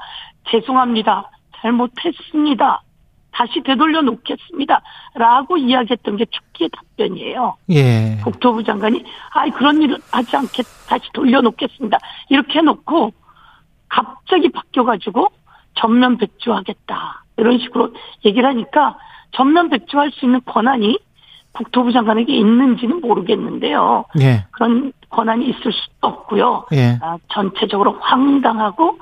죄송합니다. 잘못했습니다. 다시 되돌려 놓겠습니다. 라고 이야기했던 게 축기의 답변이에요. 예. 국토부 장관이 아이 그런 일은 하지 않게 다시 돌려놓겠습니다. 이렇게 해놓고 갑자기 바뀌어가지고 전면 백지화하겠다. 이런 식으로 얘기를 하니까 전면 백지화할 수 있는 권한이 국토부 장관에게 있는지는 모르겠는데요. 예. 그런 권한이 있을 수도 없고요. 예. 아, 전체적으로 황당하고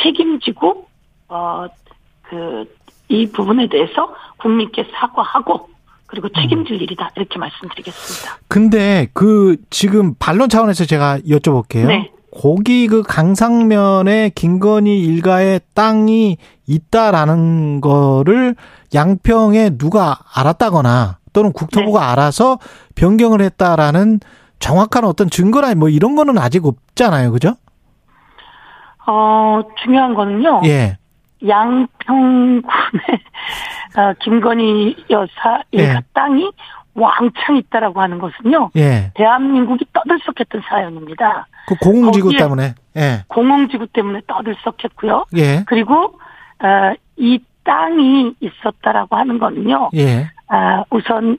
책임지고 어, 그 이 부분에 대해서 국민께 사과하고 그리고 책임질 일이다 이렇게 말씀드리겠습니다. 근데 그 지금 반론 차원에서 제가 여쭤볼게요. 네. 거기 그 강상면에 김건희 일가의 땅이 있다라는 거를 양평에 누가 알았다거나 또는 국토부가 네. 알아서 변경을 했다라는 정확한 어떤 증거나 뭐 이런 거는 아직 없잖아요. 그죠? 어, 중요한 거는요. 예. 양평군에 어, 김건희 여사 일가 예. 땅이 왕창 있다라고 하는 것은요. 예. 대한민국이 떠들썩했던 사연입니다. 그 공흥지구 때문에. 예. 공흥지구 때문에 떠들썩했고요. 예. 그리고 어, 이 땅이 있었다라고 하는 거는요. 예. 어, 우선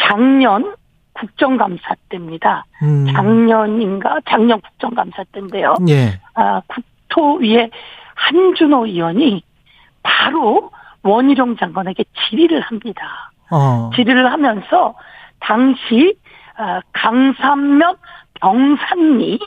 작년 국정감사 때입니다. 음. 작년인가 작년 국정감사 때인데요. 예. 어, 국토위에 한준호 의원이 바로 원희룡 장관에게 질의를 합니다. 어. 질의를 하면서 당시 강산면 병산리의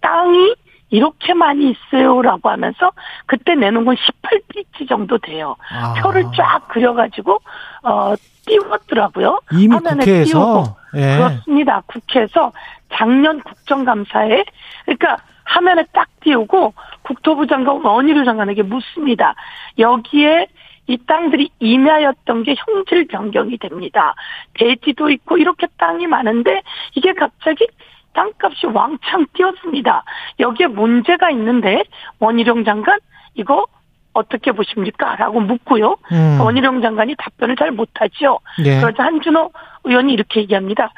땅이 이렇게 많이 있어요라고 하면서 그때 내놓은 건 십팔 페이지 정도 돼요. 아. 표를 쫙 그려가지고 어, 띄웠더라고요. 이미 화면에 국회에서? 띄우고. 예. 그렇습니다. 국회에서 작년 국정감사에 그러니까 화면에 딱 띄우고 국토부 장관 원희룡 장관에게 묻습니다. 여기에 이 땅들이 임야였던 게 형질 변경이 됩니다. 대지도 있고 이렇게 땅이 많은데 이게 갑자기 땅값이 왕창 뛰었습니다. 여기에 문제가 있는데 원희룡 장관 이거 어떻게 보십니까? 라고 묻고요. 음. 원희룡 장관이 답변을 잘 못하죠. 네. 그러자 한준호 의원이 이렇게 얘기합니다.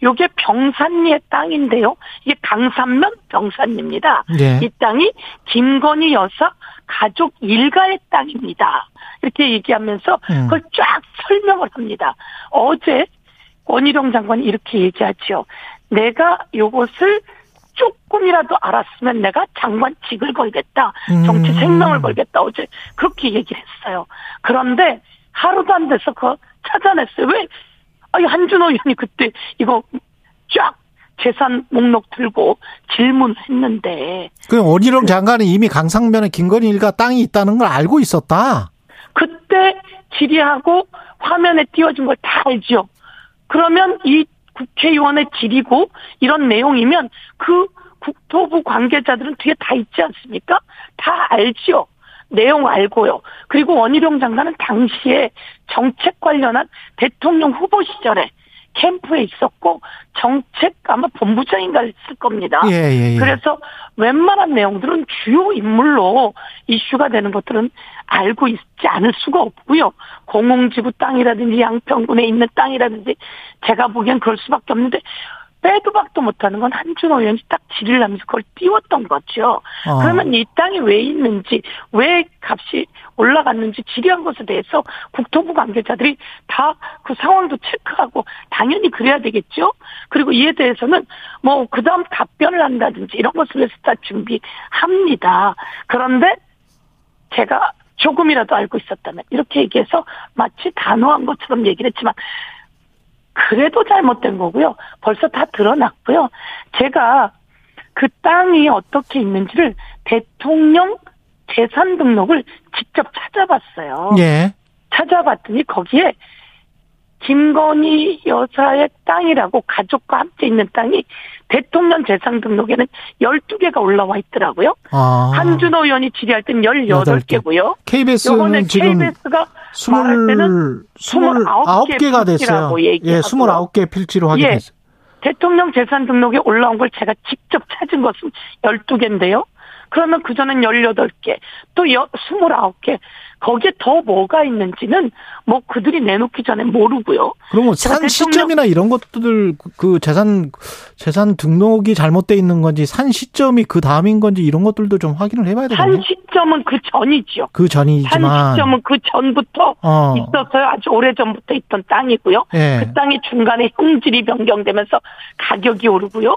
이게 병산리의 땅인데요. 이게 강산면 병산리입니다. 네. 이 땅이 김건희 여사 가족 일가의 땅입니다. 이렇게 얘기하면서 음. 그걸 쫙 설명을 합니다. 어제 원희룡 장관이 이렇게 얘기하죠. 내가 이것을 조금이라도 알았으면 내가 장관직을 걸겠다. 정치 생명을 걸겠다. 어제 그렇게 얘기를 했어요. 그런데 하루도 안 돼서 그거 찾아냈어요. 왜? 아니, 한준호 의원이 그때 이거 쫙 재산 목록 들고 질문했는데. 그럼 원희룡 장관은 이미 강상면에 김건희 일가 땅이 있다는 걸 알고 있었다? 그때 질의하고 화면에 띄워준 걸 다 알죠. 그러면 이 국회의원의 질의고 이런 내용이면 그 국토부 관계자들은 뒤에 다 있지 않습니까? 다 알죠. 내용 알고요. 그리고 원희룡 장관은 당시에 정책 관련한 대통령 후보 시절에 캠프에 있었고 정책 아마 본부장인가 했을 겁니다. 예, 예, 예. 그래서 웬만한 내용들은 주요 인물로 이슈가 되는 것들은 알고 있지 않을 수가 없고요. 공공지구 땅이라든지 양평군에 있는 땅이라든지 제가 보기엔 그럴 수밖에 없는데 빼도 박도 못하는 건 한준호 의원이 딱 질의를 하면서 그걸 띄웠던 거죠. 어. 그러면 이 땅이 왜 있는지 왜 값이 올라갔는지 질의한 것에 대해서 국토부 관계자들이 다 그 상황도 체크하고 당연히 그래야 되겠죠. 그리고 이에 대해서는 뭐 그 다음 답변을 한다든지 이런 것을 해서 다 준비합니다. 그런데 제가 조금이라도 알고 있었다면 이렇게 얘기해서 마치 단호한 것처럼 얘기를 했지만 그래도 잘못된 거고요. 벌써 다 드러났고요. 제가 그 땅이 어떻게 있는지를 대통령 재산 등록을 직접 찾아봤어요. 예. 찾아봤더니 거기에 김건희 여사의 땅이라고 가족과 함께 있는 땅이 대통령 재산 등록에는 열두 개가 올라와 있더라고요. 아. 한준호 의원이 질의할 때는 열여덟 개고요. 케이비에스는 지금 케이비에스가 스물, 말할 때는 스물아홉 개가 됐어요. 예, 스물아홉 개 필지로 확인됐어요. 예, 대통령 재산 등록에 올라온 걸 제가 직접 찾은 것은 열두 개인데요. 그러면 그전엔 열여덟 개, 또 스물아홉 개. 거기에 더 뭐가 있는지는 뭐 그들이 내놓기 전에 모르고요. 그러면 산 시점이나 이런 것들 그 재산 재산 등록이 잘못돼 있는 건지 산 시점이 그 다음인 건지 이런 것들도 좀 확인을 해봐야 되겠네요. 산 시점은 그 전이죠. 그 전이지만 산 시점은 그 전부터 어. 있었어요. 아주 오래 전부터 있던 땅이고요. 예. 그 땅이 중간에 형질이 변경되면서 가격이 오르고요.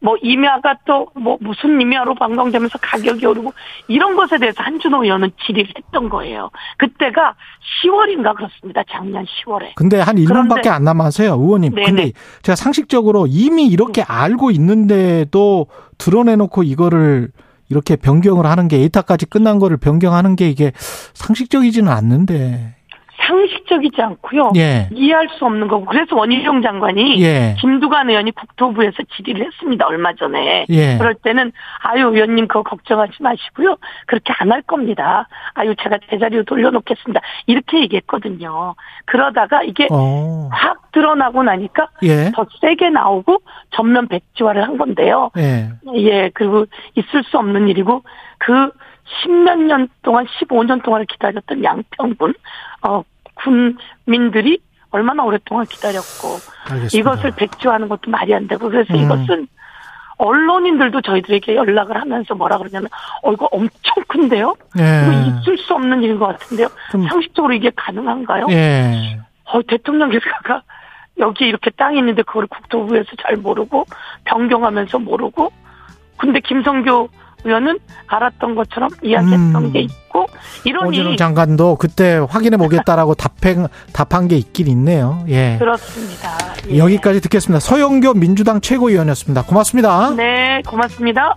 뭐 임야가 또 뭐 무슨 임야로 변경되면서 가격이 오르고 이런 것에 대해서 한준호 의원은 질의를 했던 거예요. 그때가 시월인가 그렇습니다. 작년 시월에. 근데 한 일 년밖에 안 남았어요, 의원님. 네네. 근데 제가 상식적으로 이미 이렇게 알고 있는데도 드러내놓고 이거를 이렇게 변경을 하는 게 에이타까지 끝난 거를 변경하는 게 이게 상식적이지는 않는데. 상식적이지 않고요. 예. 이해할 수 없는 거고. 그래서 원희룡 장관이 예. 김두관 의원이 국토부에서 질의를 했습니다. 얼마 전에. 예. 그럴 때는 아유 의원님 그거 걱정하지 마시고요. 그렇게 안 할 겁니다. 아유 제가 제자리로 돌려놓겠습니다. 이렇게 얘기했거든요. 그러다가 이게 오. 확 드러나고 나니까 예. 더 세게 나오고 전면 백지화를 한 건데요. 예. 예. 그리고 있을 수 없는 일이고 그 십몇 년 동안 십오 년 동안을 기다렸던 양평군 어, 군민들이 얼마나 오랫동안 기다렸고 알겠습니다. 이것을 백지화하는 것도 말이 안 되고 그래서 음. 이것은 언론인들도 저희들에게 연락을 하면서 뭐라 그러냐면 어 이거 엄청 큰데요? 예. 이거 있을 수 없는 일인 것 같은데요? 좀. 상식적으로 이게 가능한가요? 예. 어, 대통령 기사가 여기 이렇게 땅이 있는데 그걸 국토부에서 잘 모르고 변경하면서 모르고 근데 김성교 의원은 알았던 것처럼 이야기했던 음, 게 있고 이러니 원희룡 장관도 그때 확인해 보겠다라고 답행, 답한 게 있긴 있네요. 예. 그렇습니다. 예. 여기까지 듣겠습니다. 서영교 민주당 최고위원이었습니다. 고맙습니다. 네, 고맙습니다.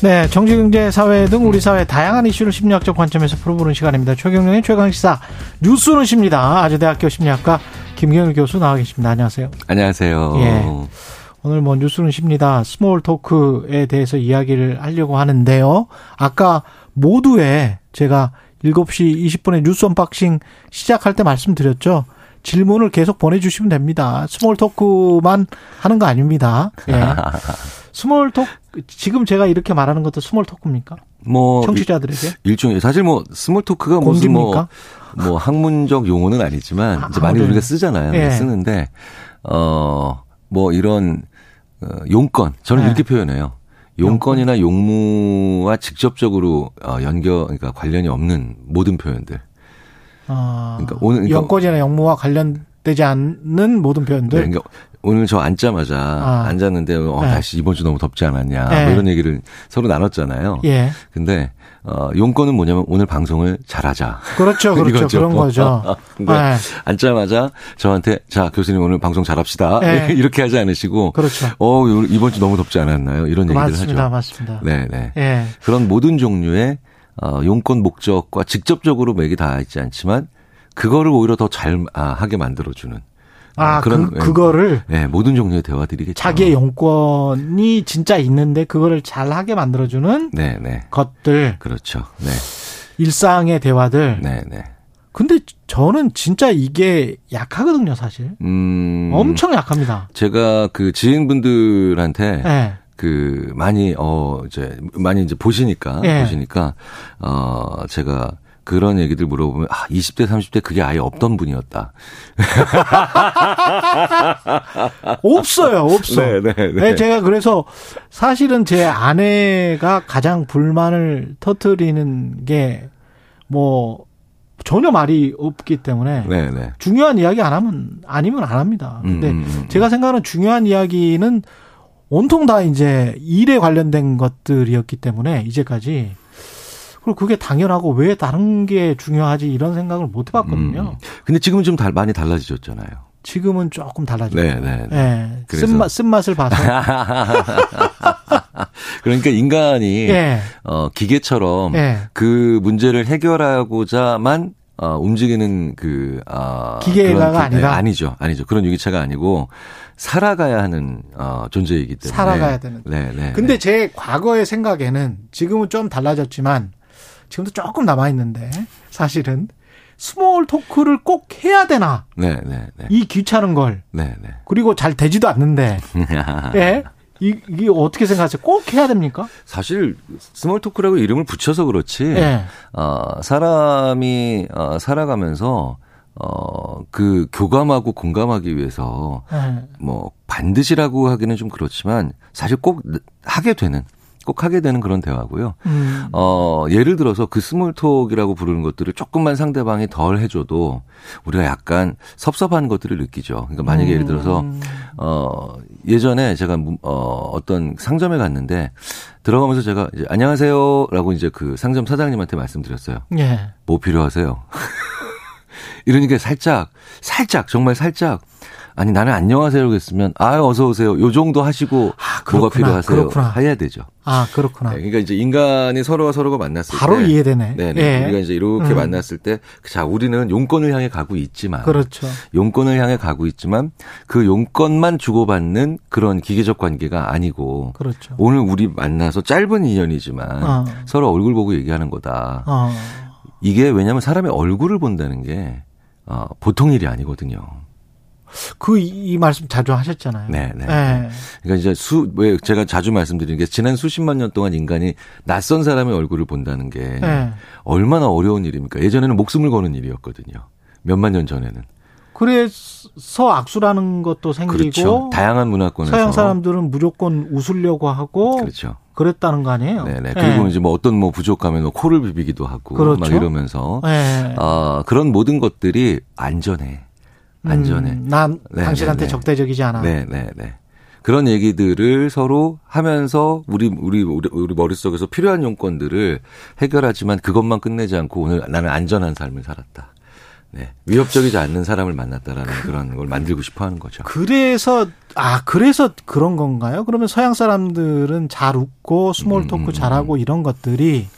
네, 정치, 경제, 사회 등 우리 사회 다양한 이슈를 심리학적 관점에서 풀어보는 시간입니다. 최경영의 최강 시사. 뉴스는 십니다. 아주대학교 심리학과 김경일 교수 나와 계십니다. 안녕하세요. 안녕하세요. 예. 오늘 뭐 뉴스는 십니다. 스몰 토크에 대해서 이야기를 하려고 하는데요. 아까 모두에 제가 일곱 시 이십 분에 뉴스 언박싱 시작할 때 말씀드렸죠. 질문을 계속 보내주시면 됩니다. 스몰 토크만 하는 거 아닙니다. 예. 스몰톡, 지금 제가 이렇게 말하는 것도 스몰토크입니까? 뭐 청취자들에게? 일종의 사실 뭐 스몰토크가 무슨 뭐, 뭐 학문적 용어는 아니지만 아, 이제 많이 우리가 쓰잖아요. 예. 쓰는데 어 뭐 이런 용건, 저는 예. 이렇게 표현해요. 용건이나 용무와 직접적으로 연결, 그러니까 관련이 없는 모든 표현들. 아, 그러니까 오늘 그러니까 용건이나 용무와 관련되지 않는 모든 표현들. 네, 그러니까 오늘 저 앉자마자 아. 앉았는데 어, 네. 날씨 이번 주 너무 덥지 않았냐 네. 뭐 이런 얘기를 서로 나눴잖아요. 예. 근데 어, 용건은 뭐냐면 오늘 방송을 잘하자. 그렇죠, 그렇죠, 그런 거죠. 근데 네. 앉자마자 저한테 자 교수님 오늘 방송 잘합시다 네. 이렇게 하지 않으시고, 그렇죠. 어 이번 주 너무 덥지 않았나요? 이런 얘기를 맞습니다, 하죠. 맞습니다, 맞습니다. 네, 네. 예. 그런 모든 종류의 어, 용건 목적과 직접적으로 맥이 다 있지 않지만 그거를 오히려 더 잘 아, 하게 만들어주는. 아, 그런, 그, 그거를. 예, 네, 모든 종류의 대화들이겠죠. 자기의 용건이 진짜 있는데, 그거를 잘 하게 만들어주는. 네네. 것들. 그렇죠. 네. 일상의 대화들. 네네. 근데 저는 진짜 이게 약하거든요, 사실. 음. 엄청 약합니다. 제가 그 지인분들한테. 네. 그, 많이, 어, 이제, 많이 이제 보시니까. 네. 보시니까, 어, 제가. 그런 얘기들 물어보면 아 이십 대 삼십 대 그게 아예 없던 분이었다. 없어요. 없어. 네, 네, 네. 제가 그래서 사실은 제 아내가 가장 불만을 터뜨리는 게 뭐 전혀 말이 없기 때문에 네, 네. 중요한 이야기 안 하면 아니면 안 합니다. 근데 음, 음, 음. 제가 생각하는 중요한 이야기는 온통 다 이제 일에 관련된 것들이었기 때문에 이제까지 그리고 그게 당연하고 왜 다른 게 중요하지 이런 생각을 못 해봤거든요. 음. 근데 지금은 좀 달, 많이 달라지셨잖아요. 지금은 조금 달라졌죠. 네네. 네. 쓴맛, 쓴맛을 봐서. 그러니까 인간이 네. 어, 기계처럼 네. 그 문제를 해결하고자만 어, 움직이는 그 어, 기계가 그, 아니라 네, 아니죠, 아니죠. 그런 유기체가 아니고 살아가야 하는 어, 존재이기 때문에 살아가야 되는. 네, 네. 근데 네. 제 과거의 생각에는 지금은 좀 달라졌지만. 지금도 조금 남아있는데 사실은 스몰 토크를 꼭 해야 되나 네, 네, 네. 이 귀찮은 걸 네, 네. 그리고 잘 되지도 않는데 네? 이, 이게 어떻게 생각하세요? 꼭 해야 됩니까? 사실 스몰 토크라고 이름을 붙여서 그렇지 네. 어, 사람이 어, 살아가면서 어, 그 교감하고 공감하기 위해서 네. 뭐 반드시라고 하기는 좀 그렇지만 사실 꼭 하게 되는 꼭 하게 되는 그런 대화고요. 음. 어, 예를 들어서 그 스몰톡이라고 부르는 것들을 조금만 상대방이 덜 해줘도 우리가 약간 섭섭한 것들을 느끼죠. 그러니까 만약에 음. 예를 들어서 어, 예전에 제가 어, 어떤 상점에 갔는데 들어가면서 제가 이제, 안녕하세요라고 이제 그 상점 사장님한테 말씀드렸어요. 예. 뭐 필요하세요? 이러니까 살짝 살짝 정말 살짝. 아니 나는 안녕하세요라고 했으면 아 어서 오세요 요 정도 하시고 아, 뭐가 필요하세요 그렇구나. 해야 되죠. 아 그렇구나. 네, 그러니까 이제 인간이 서로와 서로가 만났을 바로 때 바로 이해되네. 네, 네. 예. 우리가 이제 이렇게 음. 만났을 때 자 우리는 용건을 향해 가고 있지만 그렇죠. 용건을 향해 가고 있지만 그 용건만 주고받는 그런 기계적 관계가 아니고 그렇죠. 오늘 우리 만나서 짧은 인연이지만 어. 서로 얼굴 보고 얘기하는 거다. 어. 이게 왜냐하면 사람의 얼굴을 본다는 게 어, 보통 일이 아니거든요. 그, 이 말씀 자주 하셨잖아요. 네, 네. 네. 그러니까 이제 수, 왜 제가 자주 말씀드리는 게 지난 수십만 년 동안 인간이 낯선 사람의 얼굴을 본다는 게 네. 얼마나 어려운 일입니까? 예전에는 목숨을 거는 일이었거든요. 몇만 년 전에는. 그래서 악수라는 것도 생기고. 그렇죠. 다양한 문화권에서. 서양 사람들은 무조건 웃으려고 하고. 그렇죠. 그랬다는 거 아니에요? 네네. 그리고 네. 이제 뭐 어떤 뭐 부족하면 뭐 코를 비비기도 하고. 그렇죠. 막 이러면서. 네. 어, 그런 모든 것들이 안전해. 안전해. 음, 난 네, 당신한테 네, 적대적이지 않아. 네, 네, 네. 그런 얘기들을 서로 하면서 우리 우리 우리, 우리 머릿속에서 필요한 용건들을 해결하지만 그것만 끝내지 않고 오늘 나는 안전한 삶을 살았다. 네. 위협적이지 않는 사람을 만났다라는 그, 그런 걸 만들고 싶어 하는 거죠. 그래서 아, 그래서 그런 건가요? 그러면 서양 사람들은 잘 웃고 스몰 토크 음, 음, 잘하고 이런 것들이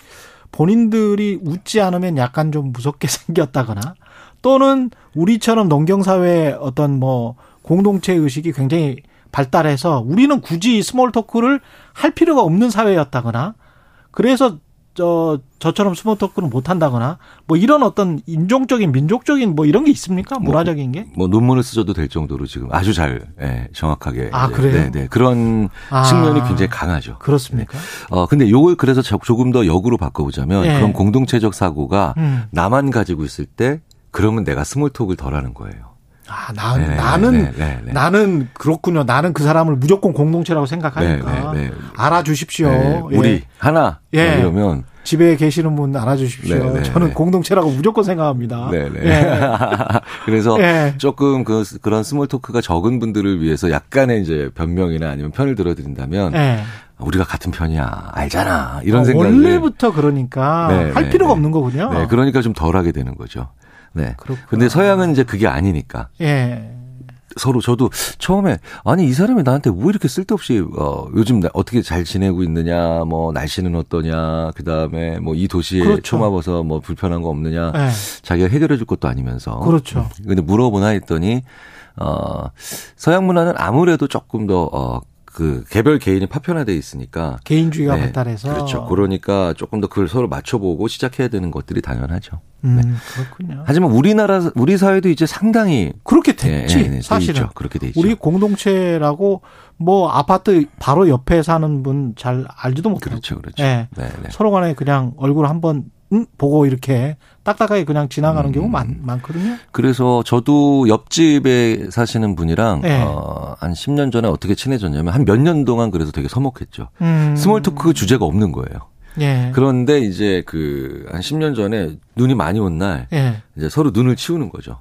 본인들이 웃지 않으면 약간 좀 무섭게 생겼다거나 또는 우리처럼 농경사회의 어떤 뭐 공동체 의식이 굉장히 발달해서 우리는 굳이 스몰 토크를 할 필요가 없는 사회였다거나 그래서 저, 저처럼 스몰 토크를 못 한다거나 뭐 이런 어떤 인종적인 민족적인 뭐 이런 게 있습니까? 문화적인 게? 뭐, 뭐 논문을 쓰셔도 될 정도로 지금 아주 잘 예, 정확하게 아, 그래요? 네, 네. 그런 아, 측면이 굉장히 강하죠. 그렇습니까? 네. 어 근데 요걸 그래서 조금 더 역으로 바꿔 보자면 예. 그런 공동체적 사고가 음. 나만 가지고 있을 때 그러면 내가 스몰 토크를 덜 하는 거예요. 아, 나, 네, 나는, 네, 네, 네. 나는, 그렇군요. 나는 그 사람을 무조건 공동체라고 생각하니까. 네, 네, 네. 알아주십시오. 네, 우리, 예. 하나. 예. 이러면. 집에 계시는 분 알아주십시오. 네, 네, 저는 네. 공동체라고 무조건 생각합니다. 네, 네. 예. 그래서 예. 조금 그, 그런 스몰 토크가 적은 분들을 위해서 약간의 이제 변명이나 아니면 편을 들어드린다면. 예. 우리가 같은 편이야. 알잖아. 이런 어, 생각을. 원래부터 그러니까. 네, 할 네, 필요가 네. 없는 거군요. 네. 그러니까 좀 덜 하게 되는 거죠. 네. 그렇구나. 근데 서양은 이제 그게 아니니까. 예. 서로 저도 처음에 아니 이 사람이 나한테 왜 이렇게 쓸데없이 어 요즘 어떻게 잘 지내고 있느냐, 뭐 날씨는 어떠냐, 그 다음에 뭐 이 도시에 그렇죠. 초마버서 뭐 불편한 거 없느냐, 예. 자기가 해결해 줄 것도 아니면서. 그렇죠. 근데 물어보나 했더니 어 서양 문화는 아무래도 조금 더 어. 그 개별 개인이 파편화되어 있으니까 개인주의가 네, 발달해서 그렇죠. 그러니까 조금 더 그걸 서로 맞춰보고 시작해야 되는 것들이 당연하죠. 음, 네. 그렇군요. 하지만 우리나라 우리 사회도 이제 상당히 그렇게 됐지. 네, 네, 사실은 있죠. 그렇게 돼 있죠. 우리 공동체라고 뭐 아파트 바로 옆에 사는 분 잘 알지도 못하고 그렇죠, 그렇죠. 네. 네, 네. 서로 간에 그냥 얼굴 한번 음? 보고 이렇게 딱딱하게 그냥 지나가는 음, 경우 많, 많거든요. 그래서 저도 옆집에 사시는 분이랑 네. 어, 한 십 년 전에 어떻게 친해졌냐면 한 몇 년 동안 그래서 되게 서먹했죠. 음. 스몰 토크 주제가 없는 거예요. 예. 그런데 이제 그 한 십 년 전에 눈이 많이 온 날 예. 이제 서로 눈을 치우는 거죠.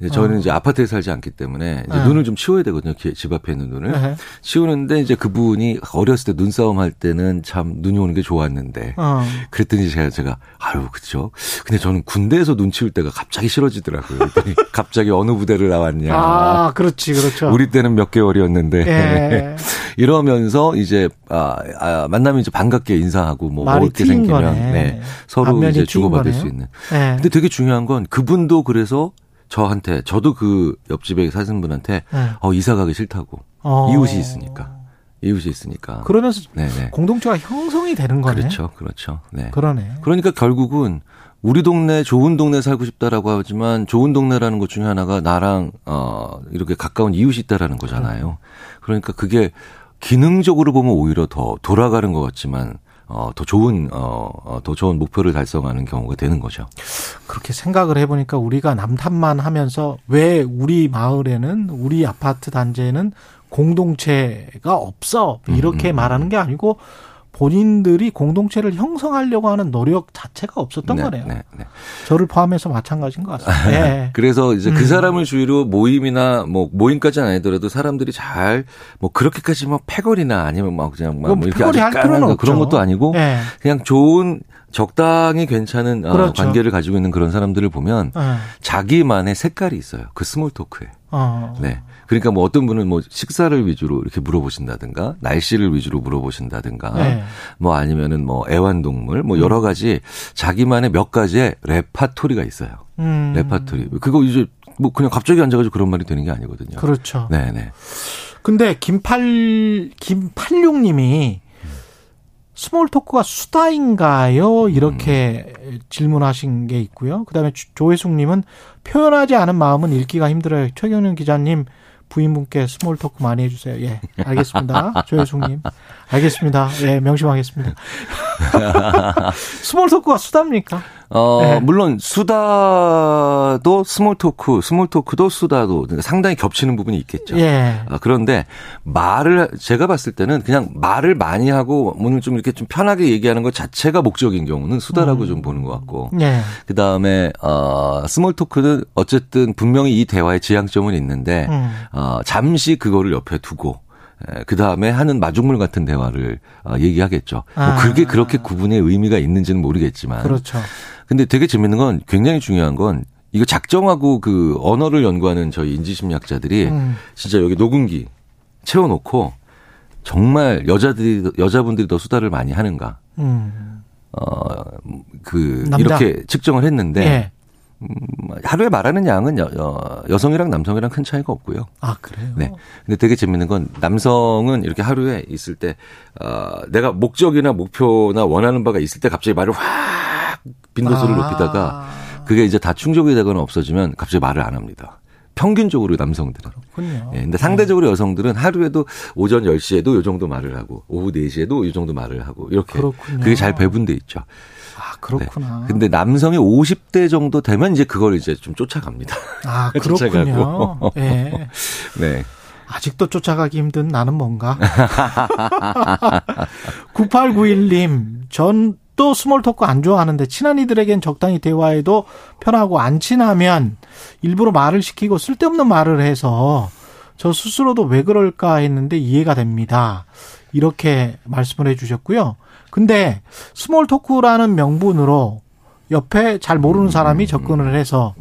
이제 저는 어. 이제 아파트에 살지 않기 때문에 이제 예. 눈을 좀 치워야 되거든요. 집 앞에 있는 눈을 예. 치우는데 이제 그분이 어렸을 때 눈싸움 할 때는 참 눈이 오는 게 좋았는데 어. 그랬더니 제가 제가 아유 그렇죠. 근데 저는 군대에서 눈 치울 때가 갑자기 싫어지더라고요. 그랬더니 갑자기 어느 부대를 나왔냐. 아 그렇지 그렇죠. 우리 때는 몇 개월이었는데 예. 이러면서 이제 아, 아 만나면 이제 반갑게 인사하고 뭐 어렵게 생기면 네, 서로 이제 주고받을 거네요? 수 있는. 예. 근데 되게 중요한 건 그분도 그래서. 저한테 저도 그 옆집에 사시는 분한테 네. 어 이사 가기 싫다고 어. 이웃이 있으니까 이웃이 있으니까 그러면서 네네. 공동체가 형성이 되는 거네. 그렇죠, 그렇죠. 네. 그러네. 그러니까 결국은 우리 동네 좋은 동네 살고 싶다라고 하지만 좋은 동네라는 것 중에 하나가 나랑 어 이렇게 가까운 이웃이 있다라는 거잖아요. 그러니까 그게 기능적으로 보면 오히려 더 돌아가는 것 같지만. 어, 더 좋은, 어, 더 좋은 목표를 달성하는 경우가 되는 거죠. 그렇게 생각을 해보니까 우리가 남탓만 하면서 왜 우리 마을에는, 우리 아파트 단지에는 공동체가 없어. 이렇게 음, 음, 말하는 게 아니고 본인들이 공동체를 형성하려고 하는 노력 자체가 없었던 네, 거네요. 네, 네. 저를 포함해서 마찬가지인 것 같습니다. 네. 그래서 이제 음. 그 사람을 주위로 모임이나 뭐 모임까지는 아니더라도 사람들이 잘 뭐 그렇게까지 막 패거리나 아니면 막 그냥 막 뭐 이렇게 아주 까는 그런 것도 아니고 네. 그냥 좋은 적당히 괜찮은 그렇죠. 관계를 가지고 있는 그런 사람들을 보면 네. 자기만의 색깔이 있어요. 그 스몰 토크에. 어. 네. 그러니까 뭐 어떤 분은 뭐 식사를 위주로 이렇게 물어보신다든가 날씨를 위주로 물어보신다든가 네. 뭐 아니면은 뭐 애완동물 뭐 여러 가지 자기만의 몇 가지의 레파토리가 있어요. 음. 레파토리. 그거 이제 뭐 그냥 갑자기 앉아가지고 그런 말이 되는 게 아니거든요. 그렇죠. 네네. 근데 김팔, 김팔룡님이 스몰 토크가 수다인가요? 이렇게 음. 질문하신 게 있고요. 그다음에 조혜숙님은 표현하지 않은 마음은 읽기가 힘들어요. 최경윤 기자님 부인분께 스몰 토크 많이 해주세요. 예, 알겠습니다. 조혜숙님, 알겠습니다. 예, 명심하겠습니다. 스몰 토크가 수다입니까? 어 네. 물론 수다도 스몰 토크, 스몰 토크도 수다도 상당히 겹치는 부분이 있겠죠. 예. 어, 그런데 말을 제가 봤을 때는 그냥 말을 많이 하고 오늘 좀 이렇게 좀 편하게 얘기하는 것 자체가 목적인 경우는 수다라고 음. 좀 보는 것 같고. 예. 그 다음에 어, 스몰 토크는 어쨌든 분명히 이 대화의 지향점은 있는데 음. 어, 잠시 그거를 옆에 두고. 그 다음에 하는 마중물 같은 대화를 얘기하겠죠. 아. 뭐 그게 그렇게 구분의 의미가 있는지는 모르겠지만. 그렇죠. 근데 되게 재밌는 건 굉장히 중요한 건 이거 작정하고 그 언어를 연구하는 저희 인지심리학자들이 음. 진짜 여기 녹음기 채워놓고 정말 여자들이, 여자분들이 더 수다를 많이 하는가. 음. 어, 그, 남자. 이렇게 측정을 했는데. 예. 음, 하루에 말하는 양은 여, 여, 여성이랑 남성이랑 큰 차이가 없고요. 아, 그래요? 네. 근데 되게 재밌는 건 남성은 이렇게 하루에 있을 때, 어, 내가 목적이나 목표나 원하는 바가 있을 때 갑자기 말을 확 빈도수를 아. 높이다가 그게 이제 다 충족이 되거나 없어지면 갑자기 말을 안 합니다. 평균적으로 남성들은. 그렇군요. 예, 근데 상대적으로 네. 여성들은 하루에도 오전 열 시에도 요 정도 말을 하고 오후 네 시에도 요 정도 말을 하고 이렇게. 그렇군요. 그게 잘 배분돼 있죠. 아, 그렇구나. 네. 근데 남성이 오십 대 정도 되면 이제 그걸 이제 좀 쫓아갑니다. 아, 그렇군요. 예. 네. 네. 아직도 쫓아가기 힘든 나는 뭔가. 구팔구일 님, 전 또 스몰 토크 안 좋아하는데 친한 이들에겐 적당히 대화해도 편하고 안 친하면 일부러 말을 시키고 쓸데없는 말을 해서 저 스스로도 왜 그럴까 했는데 이해가 됩니다. 이렇게 말씀을 해 주셨고요. 근데 스몰 토크라는 명분으로 옆에 잘 모르는 사람이 접근을 해서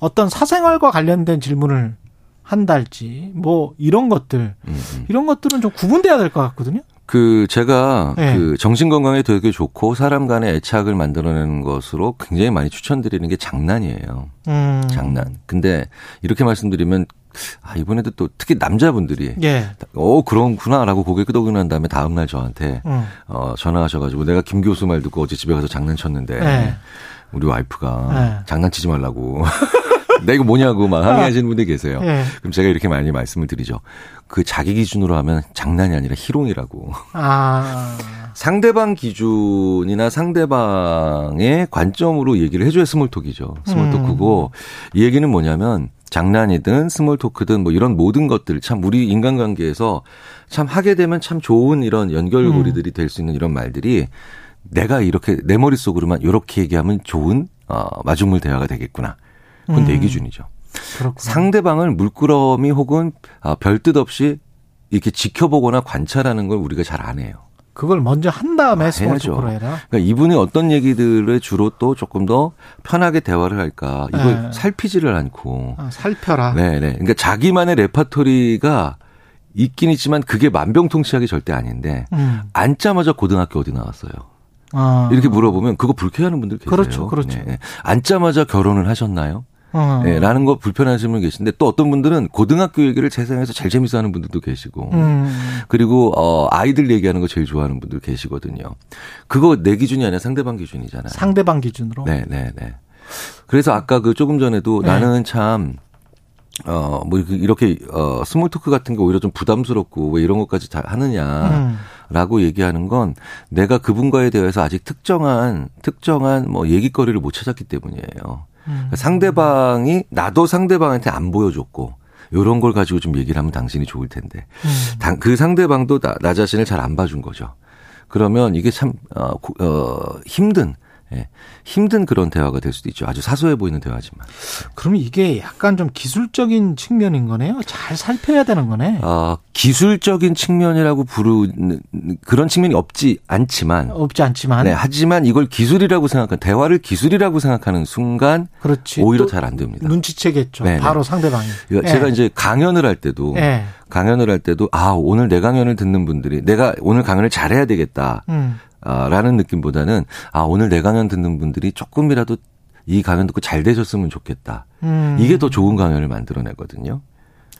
어떤 사생활과 관련된 질문을 한달지 뭐 이런 것들 이런 것들은 좀 구분돼야 될 것 같거든요. 그 제가 네. 그 정신 건강에 되게 좋고 사람 간의 애착을 만들어내는 것으로 굉장히 많이 추천드리는 게 장난이에요. 음. 장난. 근데 이렇게 말씀드리면 아 이번에도 또 특히 남자분들이 예. 어 그런구나라고 고개 끄덕이는 다음에 다음 날 저한테 음. 어 전화하셔가지고 내가 김 교수 말 듣고 어제 집에 가서 장난쳤는데 네. 우리 와이프가 네. 장난치지 말라고. 나 이거 뭐냐고 막 항의하시는 분들 계세요. 네. 그럼 제가 이렇게 많이 말씀을 드리죠. 그 자기 기준으로 하면 장난이 아니라 희롱이라고. 아. 상대방 기준이나 상대방의 관점으로 얘기를 해줘야 스몰톡이죠. 스몰토크고 음. 이 얘기는 뭐냐면 장난이든 스몰토크든 뭐 이런 모든 것들 참 우리 인간관계에서 참 하게 되면 참 좋은 이런 연결고리들이 음. 될 수 있는 이런 말들이 내가 이렇게 내 머릿속으로만 이렇게 얘기하면 좋은 어, 마중물 대화가 되겠구나. 그건 내 기준이죠. 음, 상대방을 물끄러미 혹은 별뜻 없이 이렇게 지켜보거나 관찰하는 걸 우리가 잘 안 해요. 그걸 먼저 한 다음에 아, 해야죠. 그러니까 이분이 어떤 얘기들을 주로 또 조금 더 편하게 대화를 할까 이걸 네. 살피지를 않고. 아, 살펴라. 네네. 그러니까 자기만의 레파토리가 있긴 있지만 그게 만병통치약이 절대 아닌데 음. 앉자마자 고등학교 어디 나왔어요. 아. 이렇게 물어보면 그거 불쾌해하는 분들 계세요. 그렇죠, 그렇죠. 네. 앉자마자 결혼을 하셨나요? 어. 네, 라는 거 불편하시는 분 계신데 또 어떤 분들은 고등학교 얘기를 세상에서 제일 재밌어 하는 분들도 계시고 음. 그리고 어, 아이들 얘기하는 거 제일 좋아하는 분들 계시거든요. 그거 내 기준이 아니라 상대방 기준이잖아요. 상대방 기준으로? 네, 네, 네. 그래서 아까 그 조금 전에도 네. 나는 참 어, 뭐 이렇게 어, 스몰 토크 같은 게 오히려 좀 부담스럽고 왜 이런 것까지 다 하느냐라고 음. 얘기하는 건 내가 그분과에 대해서 아직 특정한 특정한 뭐 얘기거리를 못 찾았기 때문이에요. 그러니까 상대방이 나도 상대방한테 안 보여줬고 이런 걸 가지고 좀 얘기를 하면 당신이 좋을 텐데 음. 그 상대방도 나, 나 자신을 잘 안 봐준 거죠. 그러면 이게 참 어, 어, 힘든 예, 힘든 그런 대화가 될 수도 있죠. 아주 사소해 보이는 대화지만. 그럼 이게 약간 좀 기술적인 측면인 거네요. 잘 살펴야 되는 거네. 어, 기술적인 측면이라고 부르는 그런 측면이 없지 않지만. 없지 않지만. 네, 하지만 이걸 기술이라고 생각하는 대화를 기술이라고 생각하는 순간. 그렇지. 오히려 잘 안 됩니다. 눈치채겠죠. 네네. 바로 상대방이. 제가 네. 이제 강연을 할 때도. 네. 강연을 할 때도 아 오늘 내 강연을 듣는 분들이 내가 오늘 강연을 잘해야 되겠다. 음. 라는 느낌보다는 아 오늘 내 강연 듣는 분들이 조금이라도 이 강연 듣고 잘 되셨으면 좋겠다. 음. 이게 더 좋은 강연을 만들어내거든요.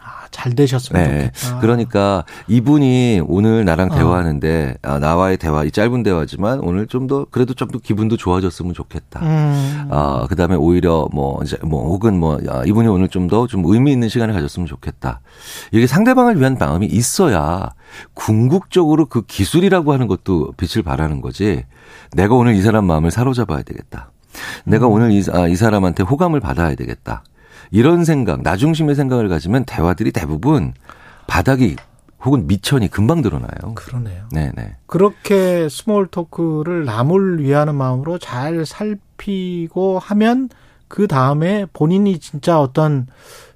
아, 잘 되셨으면 네. 좋겠다. 그러니까 이분이 오늘 나랑 어. 대화하는데 아, 나와의 대화 이 짧은 대화지만 오늘 좀 더 그래도 좀 더 기분도 좋아졌으면 좋겠다. 음. 아, 그다음에 오히려 뭐 이제 뭐 혹은 뭐 아, 이분이 오늘 좀 더 좀 의미 있는 시간을 가졌으면 좋겠다. 이게 상대방을 위한 마음이 있어야 궁극적으로 그 기술이라고 하는 것도 빛을 발하는 거지. 내가 오늘 이 사람 마음을 사로잡아야 되겠다. 내가 음. 오늘 이, 아, 이 사람한테 호감을 받아야 되겠다. 이런 생각, 나 중심의 생각을 가지면 대화들이 대부분 바닥이 혹은 미천이 금방 드러나요. 그러네요. 네네. 그렇게 스몰 토크를 남을 위하는 마음으로 잘 살피고 하면 그 다음에 본인이 진짜 어떤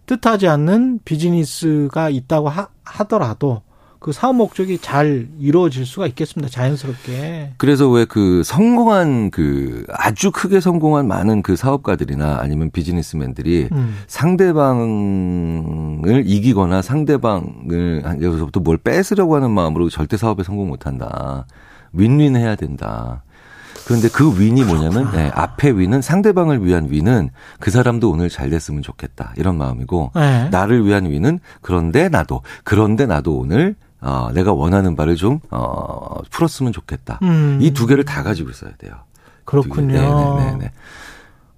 뜻하지 않는 비즈니스가 있다고 하, 하더라도 그 사업 목적이 잘 이루어질 수가 있겠습니다. 자연스럽게. 그래서 왜 그 성공한 그 아주 크게 성공한 많은 그 사업가들이나 아니면 비즈니스맨들이 음. 상대방을 이기거나 상대방을 여기서부터 뭘 뺏으려고 하는 마음으로 절대 사업에 성공 못한다. 윈윈해야 된다. 그런데 그 윈이 뭐냐면 네, 앞에 윈은 상대방을 위한 윈은 그 사람도 오늘 잘 됐으면 좋겠다 이런 마음이고 네. 나를 위한 윈은 그런데 나도 그런데 나도 오늘 어, 내가 원하는 바를 좀 어, 풀었으면 좋겠다. 음. 이 두 개를 다 가지고 있어야 돼요. 그렇군요. 네, 네, 네, 네.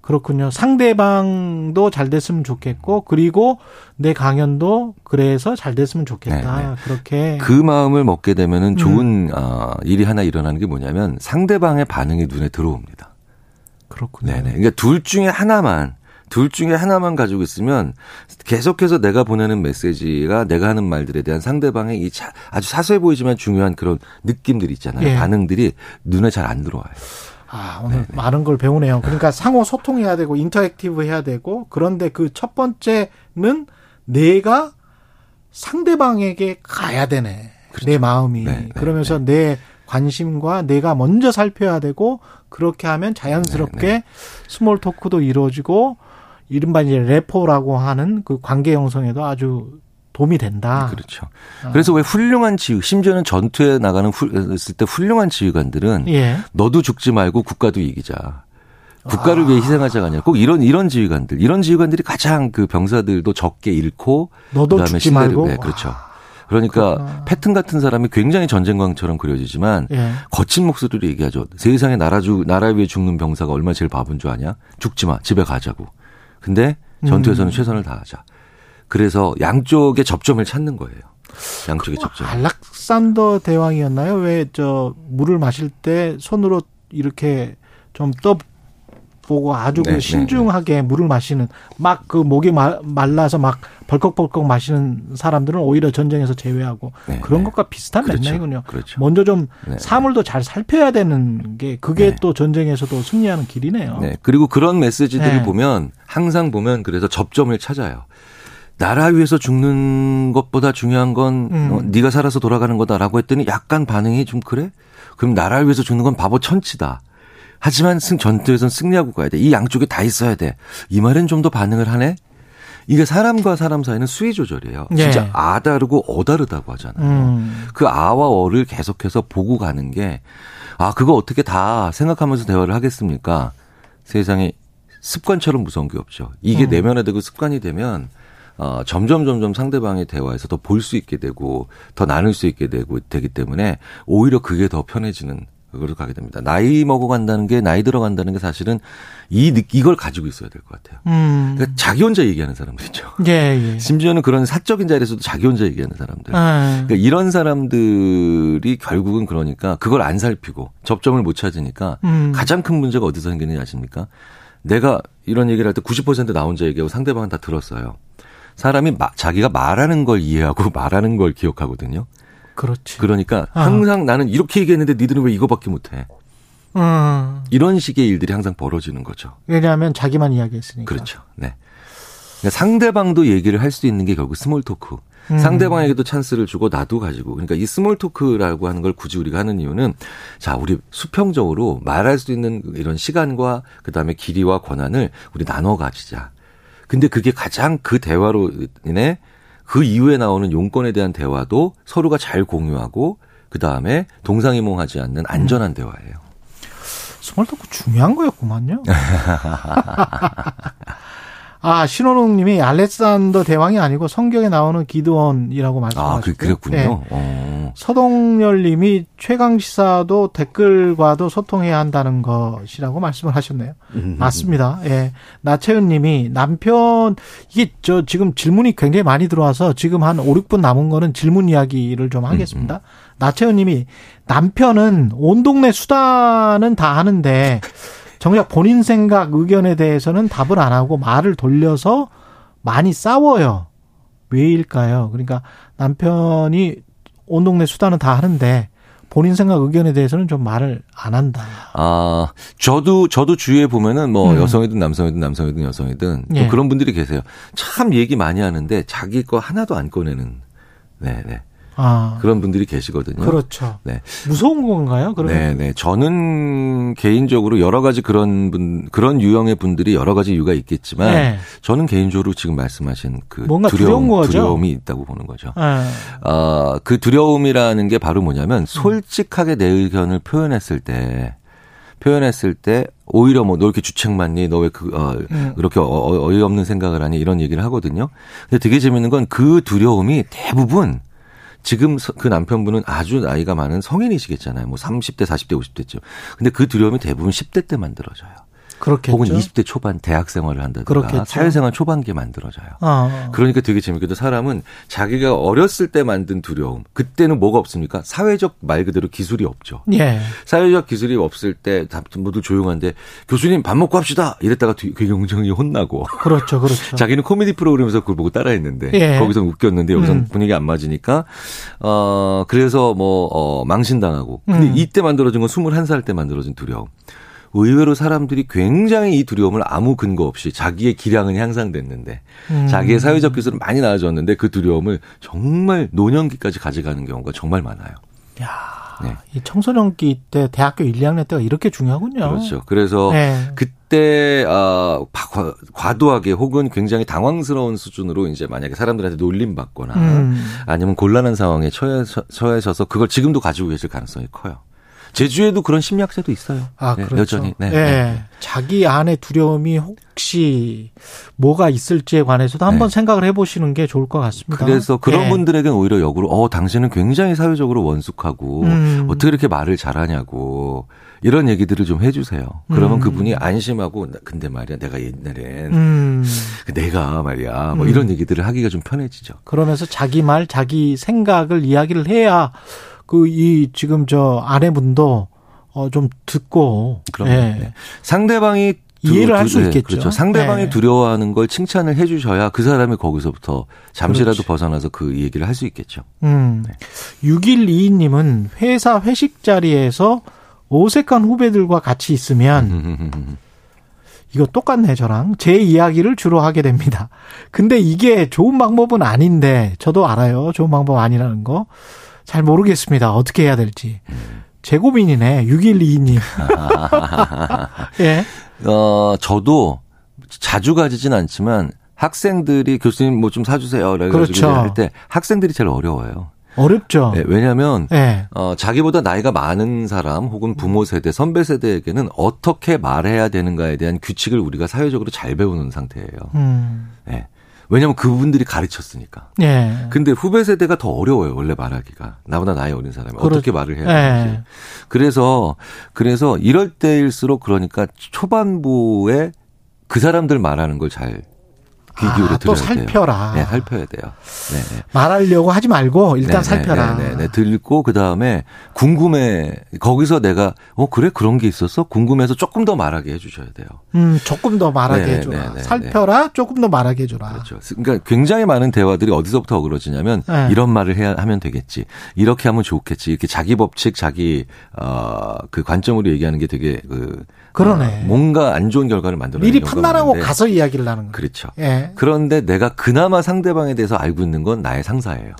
그렇군요. 상대방도 잘 됐으면 좋겠고 그리고 내 강연도 그래서 잘 됐으면 좋겠다. 네네. 그렇게 그 마음을 먹게 되면은 좋은 음. 어, 일이 하나 일어나는 게 뭐냐면 상대방의 반응이 눈에 들어옵니다. 그렇군요. 네네. 그러니까 둘 중에 하나만 둘 중에 하나만 가지고 있으면 계속해서 내가 보내는 메시지가 내가 하는 말들에 대한 상대방의 이 차, 아주 사소해 보이지만 중요한 그런 느낌들이 있잖아요. 예. 반응들이 눈에 잘 안 들어와요. 아, 오늘 네네. 많은 걸 배우네요. 그러니까 상호 소통해야 되고 인터랙티브 해야 되고 그런데 그 첫 번째는 내가 상대방에게 가야 되네. 그렇죠. 내 마음이. 네네. 그러면서 네네. 내 관심과 내가 먼저 살펴야 되고 그렇게 하면 자연스럽게 네네. 스몰 토크도 이루어지고 이른바 이제 레포라고 하는 그 관계 형성에도 아주 도움이 된다. 그렇죠. 그래서 아. 왜 훌륭한 지휘, 심지어는 전투에 나가는 있을 때 훌륭한 지휘관들은 예. 너도 죽지 말고 국가도 이기자. 국가를 아. 위해 희생하자가 아니라 꼭 이런 이런 지휘관들, 이런 지휘관들이 가장 그 병사들도 적게 잃고 너도 그다음에 죽지 시대를, 말고. 네, 그렇죠. 아. 그러니까 그렇구나. 패튼 같은 사람이 굉장히 전쟁광처럼 그려지지만 예. 거친 목소리로 얘기하죠. 세상에 나라 주 나라 위에 죽는 병사가 얼마나 제일 바본 줄 아냐? 죽지 마, 집에 가자고. 근데 전투에서는 음. 최선을 다하자. 그래서 양쪽의 접점을 찾는 거예요. 양쪽의 접점. 알렉산더 대왕이었나요? 왜 저 물을 마실 때 손으로 이렇게 좀 떠보고 아주 네, 신중하게 네, 네. 물을 마시는 막 그 목이 말라서 막 벌컥벌컥 마시는 사람들은 오히려 전쟁에서 제외하고 네, 그런 네. 것과 비슷한 그렇죠, 맥락이군요. 그렇죠. 먼저 좀 네, 사물도 잘 살펴야 되는 게 그게 네. 또 전쟁에서도 승리하는 길이네요. 네. 그리고 그런 메시지들을 네. 보면 항상 보면 그래서 접점을 찾아요. 나라 위해서 죽는 것보다 중요한 건 음. 어, 네가 살아서 돌아가는 거다라고 했더니 약간 반응이 좀 그래? 그럼 나라 위해서 죽는 건 바보 천치다. 하지만 승, 전투에선 승리하고 가야 돼. 이 양쪽에 다 있어야 돼. 이 말엔 좀 더 반응을 하네? 이게 사람과 사람 사이는 수위 조절이에요. 네. 진짜 아 다르고 어 다르다고 하잖아요. 음. 그 아와 어를 계속해서 보고 가는 게 아 그거 어떻게 다 생각하면서 대화를 하겠습니까? 세상에 습관처럼 무서운 게 없죠. 이게 음. 내면화되고 습관이 되면 어, 점점 점점 상대방의 대화에서 더 볼 수 있게 되고 더 나눌 수 있게 되고 되기 때문에 오히려 그게 더 편해지는 그걸로 가게 됩니다. 나이 먹어 간다는 게 나이 들어간다는 게 사실은 이 이걸 가지고 있어야 될 것 같아요. 음. 그러니까 자기 혼자 얘기하는 사람들 있죠. 예, 예. 심지어는 그런 사적인 자리에서도 자기 혼자 얘기하는 사람들. 아. 그러니까 이런 사람들이 결국은 그러니까 그걸 안 살피고 접점을 못 찾으니까 음. 가장 큰 문제가 어디서 생기는지 아십니까? 내가 이런 얘기를 할 때 구십 퍼센트 나 혼자 얘기하고 상대방은 다 들었어요. 사람이 마, 자기가 말하는 걸 이해하고 말하는 걸 기억하거든요. 그렇지. 그러니까 항상 아. 나는 이렇게 얘기했는데 니들은 왜 이거밖에 못해. 음. 이런 식의 일들이 항상 벌어지는 거죠. 왜냐하면 자기만 이야기했으니까. 그렇죠. 네. 그러니까 상대방도 얘기를 할 수 있는 게 결국 스몰 토크. 음. 상대방에게도 찬스를 주고 나도 가지고. 그러니까 이 스몰 토크라고 하는 걸 굳이 우리가 하는 이유는 자, 우리 수평적으로 말할 수 있는 이런 시간과 그다음에 길이와 권한을 우리 나눠 가지자. 근데 그게 가장 그 대화로 인해 그 이후에 나오는 용건에 대한 대화도 서로가 잘 공유하고 그다음에 동상이몽하지 않는 안전한 대화예요. 스몰 토크 중요한 거였구만요. 아, 신호롱 님이 알렉산더 대왕이 아니고 성경에 나오는 기드온이라고 말씀하셨어요. 아, 그, 그랬군요. 네. 서동열 님이 최강시사도 댓글과도 소통해야 한다는 것이라고 말씀을 하셨네요. 음. 맞습니다. 예. 네. 나채은 님이 남편, 이게 저 지금 질문이 굉장히 많이 들어와서 지금 한 오, 육 분 남은 거는 질문 이야기를 좀 하겠습니다. 음. 나채은 님이 남편은 온 동네 수다는 다 하는데 정작 본인 생각, 의견에 대해서는 답을 안 하고 말을 돌려서 많이 싸워요. 왜일까요? 그러니까 남편이 온 동네 수다는 다 하는데 본인 생각, 의견에 대해서는 좀 말을 안 한다. 아, 저도, 저도 주위에 보면은 뭐 음. 여성이든 남성이든 남성이든 여성이든 예. 그런 분들이 계세요. 참 얘기 많이 하는데 자기 거 하나도 안 꺼내는. 네네. 아. 그런 분들이 계시거든요. 그렇죠. 네. 무서운 건가요? 그러면? 네, 네. 저는 개인적으로 여러 가지 그런 분, 그런 유형의 분들이 여러 가지 이유가 있겠지만, 네. 저는 개인적으로 지금 말씀하신 그 뭔가 두려움, 두려운 거죠? 두려움이 있다고 보는 거죠. 네. 어, 그 두려움이라는 게 바로 뭐냐면, 솔직하게 내 의견을 표현했을 때, 표현했을 때 오히려 뭐 너 이렇게 주책맞니? 너 왜 그, 어, 음. 그렇게 어, 어이없는 생각을 하니? 이런 얘기를 하거든요. 근데 되게 재밌는 건 그 두려움이 대부분 지금 그 남편분은 아주 나이가 많은 성인이시겠잖아요. 뭐 삼십 대, 사십 대, 오십 대쯤. 근데 그 두려움이 대부분 십 대 때 만들어져요. 그렇겠죠. 혹은 이십 대 초반 대학 생활을 한다든가 사회생활 초반기에 만들어져요. 아. 그러니까 되게 재밌게도 사람은 자기가 어렸을 때 만든 두려움. 그때는 뭐가 없습니까? 사회적 말 그대로 기술이 없죠. 예. 사회적 기술이 없을 때 모두 조용한데 교수님 밥 먹고 합시다. 이랬다가 되게 굉장히 혼나고. 그렇죠. 그렇죠. 자기는 코미디 프로그램에서 그걸 보고 따라했는데 예. 거기서 웃겼는데 여기서 음. 분위기 안 맞으니까 어 그래서 뭐 어, 망신당하고. 근데 음. 이때 만들어진 건 스물한 살 때 만들어진 두려움. 의외로 사람들이 굉장히 이 두려움을 아무 근거 없이 자기의 기량은 향상됐는데 음. 자기의 사회적 기술은 많이 나아졌는데 그 두려움을 정말 노년기까지 가져가는 경우가 정말 많아요. 이야, 네. 이 청소년기 때 대학교 일, 이 학년 때가 이렇게 중요하군요. 그렇죠. 그래서 네. 그때 어, 과도하게 혹은 굉장히 당황스러운 수준으로 이제 만약에 사람들한테 놀림받거나 음. 아니면 곤란한 상황에 처해, 처해셔서 그걸 지금도 가지고 계실 가능성이 커요. 제주에도 그런 심리학자도 있어요. 아, 네, 그렇죠. 여전히. 네, 네. 네. 자기 안에 두려움이 혹시 뭐가 있을지에 관해서도 한번 네. 생각을 해보시는 게 좋을 것 같습니다. 그래서 그런 네. 분들에게는 오히려 역으로 어, 당신은 굉장히 사회적으로 원숙하고 음. 어떻게 이렇게 말을 잘하냐고 이런 얘기들을 좀 해주세요. 그러면 음. 그분이 안심하고 근데 말이야 내가 옛날엔 음. 내가 말이야 뭐 음. 이런 얘기들을 하기가 좀 편해지죠. 그러면서 자기 말, 자기 생각을 이야기를 해야 그, 이, 지금 저, 아내분도, 어, 좀 듣고. 그럼 예. 상대방이 두, 이해를 할 수 있겠죠. 그렇죠. 상대방이 예. 두려워하는 걸 칭찬을 해 주셔야 그 사람이 거기서부터 잠시라도 그렇지. 벗어나서 그 얘기를 할 수 있겠죠. 음. 네. 육일이이 님은 회사 회식 자리에서 어색한 후배들과 같이 있으면, 이거 똑같네, 저랑. 제 이야기를 주로 하게 됩니다. 근데 이게 좋은 방법은 아닌데, 저도 알아요. 좋은 방법 아니라는 거. 잘 모르겠습니다. 어떻게 해야 될지. 제 고민이네. 육일이이 님. 예. 어, 저도 자주 가지진 않지만 학생들이 교수님 뭐 좀 사주세요. 라고 그렇죠. 할 때 학생들이 제일 어려워요. 어렵죠. 네, 왜냐하면 네. 어, 자기보다 나이가 많은 사람 혹은 부모 세대, 선배 세대에게는 어떻게 말해야 되는가에 대한 규칙을 우리가 사회적으로 잘 배우는 상태예요. 음. 네. 왜냐면 그분들이 가르쳤으니까. 예. 근데 후배 세대가 더 어려워요, 원래 말하기가. 나보다 나이 어린 사람이. 그렇... 어떻게 말을 해야 되는지. 예. 그래서, 그래서 이럴 때일수록 그러니까 초반부에 그 사람들 말하는 걸 잘 귀 기울여 아, 들어야 돼요. 또 살펴라. 돼요. 네, 살펴야 돼요. 네네. 말하려고 하지 말고 일단 네네, 살펴라. 네네, 듣고 그 다음에 궁금해. 거기서 내가 어 그래 그런 게 있었어? 궁금해서 조금 더 말하게 해주셔야 돼요. 음, 조금 더 말하게 네네, 해줘라. 네네, 살펴라. 네네. 조금 더 말하게 해줘라. 그렇죠. 그러니까 굉장히 많은 대화들이 어디서부터 어그러지냐면 네. 이런 말을 해야 하면 되겠지. 이렇게 하면 좋겠지. 이렇게 자기 법칙, 자기 어, 그 관점으로 얘기하는 게 되게 그 그러네. 어, 뭔가 안 좋은 결과를 만들어내는 미리 판단하고 많은데. 가서 이야기를 하는 거예요. 그렇죠. 예. 그런데 내가 그나마 상대방에 대해서 알고 있는 건 나의 상사예요.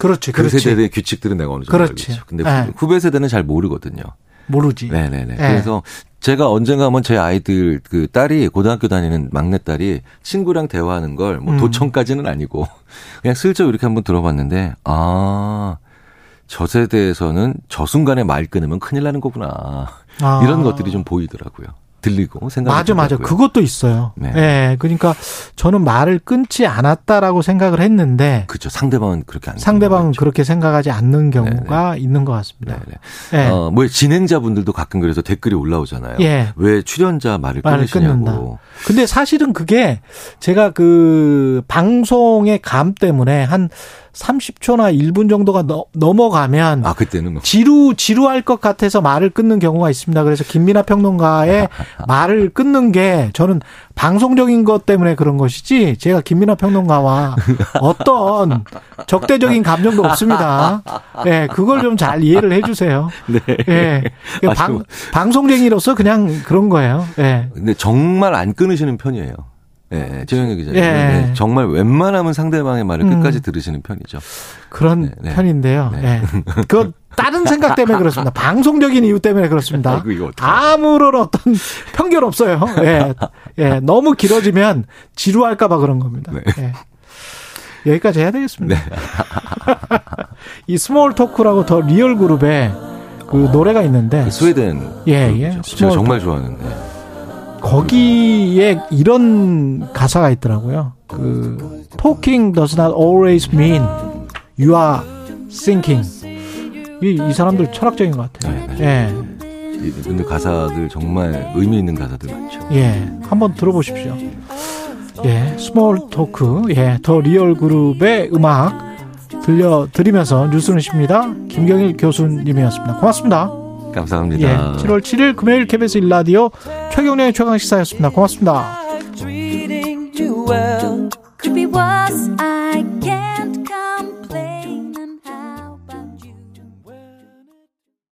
그렇지, 그렇지. 그 세대의 규칙들은 내가 어느 정도 알고 있죠. 근데 네. 후배 세대는 잘 모르거든요. 모르지. 네네네. 네. 그래서 제가 언젠가 한번 제 아이들 그 딸이 고등학교 다니는 막내 딸이 친구랑 대화하는 걸 뭐 도청까지는 아니고 그냥 슬쩍 이렇게 한번 들어봤는데 아, 저 세대에서는 저 순간에 말 끊으면 큰일 나는 거구나. 아. 이런 것들이 좀 보이더라고요. 들리고 생각이 맞아 맞아 들었고요. 그것도 있어요. 네. 네, 그러니까 저는 말을 끊지 않았다라고 생각을 했는데, 그렇죠. 상대방은 그렇게 안 상대방은 그렇게 생각하지 않는 경우가 네네. 있는 것 같습니다. 네. 어, 뭐 진행자분들도 가끔 그래서 댓글이 올라오잖아요. 네. 왜 출연자 말을, 말을 끊으시냐고. 근데 사실은 그게 제가 그 방송의 감 때문에 한 삼십 초나 일 분 정도가 너, 넘어가면 아 그때는 지루 지루할 것 같아서 말을 끊는 경우가 있습니다. 그래서 김민하 평론가의 말을 끊는 게 저는 방송적인 것 때문에 그런 것이지 제가 김민하 평론가와 어떤 적대적인 감정도 없습니다. 예, 네, 그걸 좀 잘 이해를 해주세요. 네, 예, 네, 방 방송쟁이로서 그냥 그런 거예요. 예. 네. 근데 정말 안 끊으시는 편이에요. 네, 최영혁 기자님. 예. 네, 정말 웬만하면 상대방의 말을 끝까지 음. 들으시는 편이죠. 그런 네, 네. 편인데요. 네. 네. 그 다른 생각 때문에 그렇습니다. 방송적인 이유 때문에 그렇습니다. 아이고, 이거 아무런 어떤 편견 없어요. 예. 예. 너무 길어지면 지루할까 봐 그런 겁니다. 네. 예. 여기까지 해야 되겠습니다. 네. 이 스몰 토크라고 더 리얼 그룹에 그 어, 노래가 있는데. 그 스웨덴. 예, 그, 예. 제가 뭐, 정말 좋아하는. 예. 거기에 이런 가사가 있더라고요. 그 Talking does not always mean you are thinking. 이, 이 사람들 철학적인 것 같아요. 네, 네. 예. 근데 가사들 정말 의미 있는 가사들 많죠. 예. 한번 들어보십시오. 예. 스몰 토크. 예. 더 리얼 그룹의 음악 들려드리면서 뉴스는 쉽니다. 김경일 교수님이었습니다. 고맙습니다. 감사합니다. 예. 칠월 칠일 금요일 케이비에스 일 라디오 최경련의 최강시사였습니다. 고맙습니다.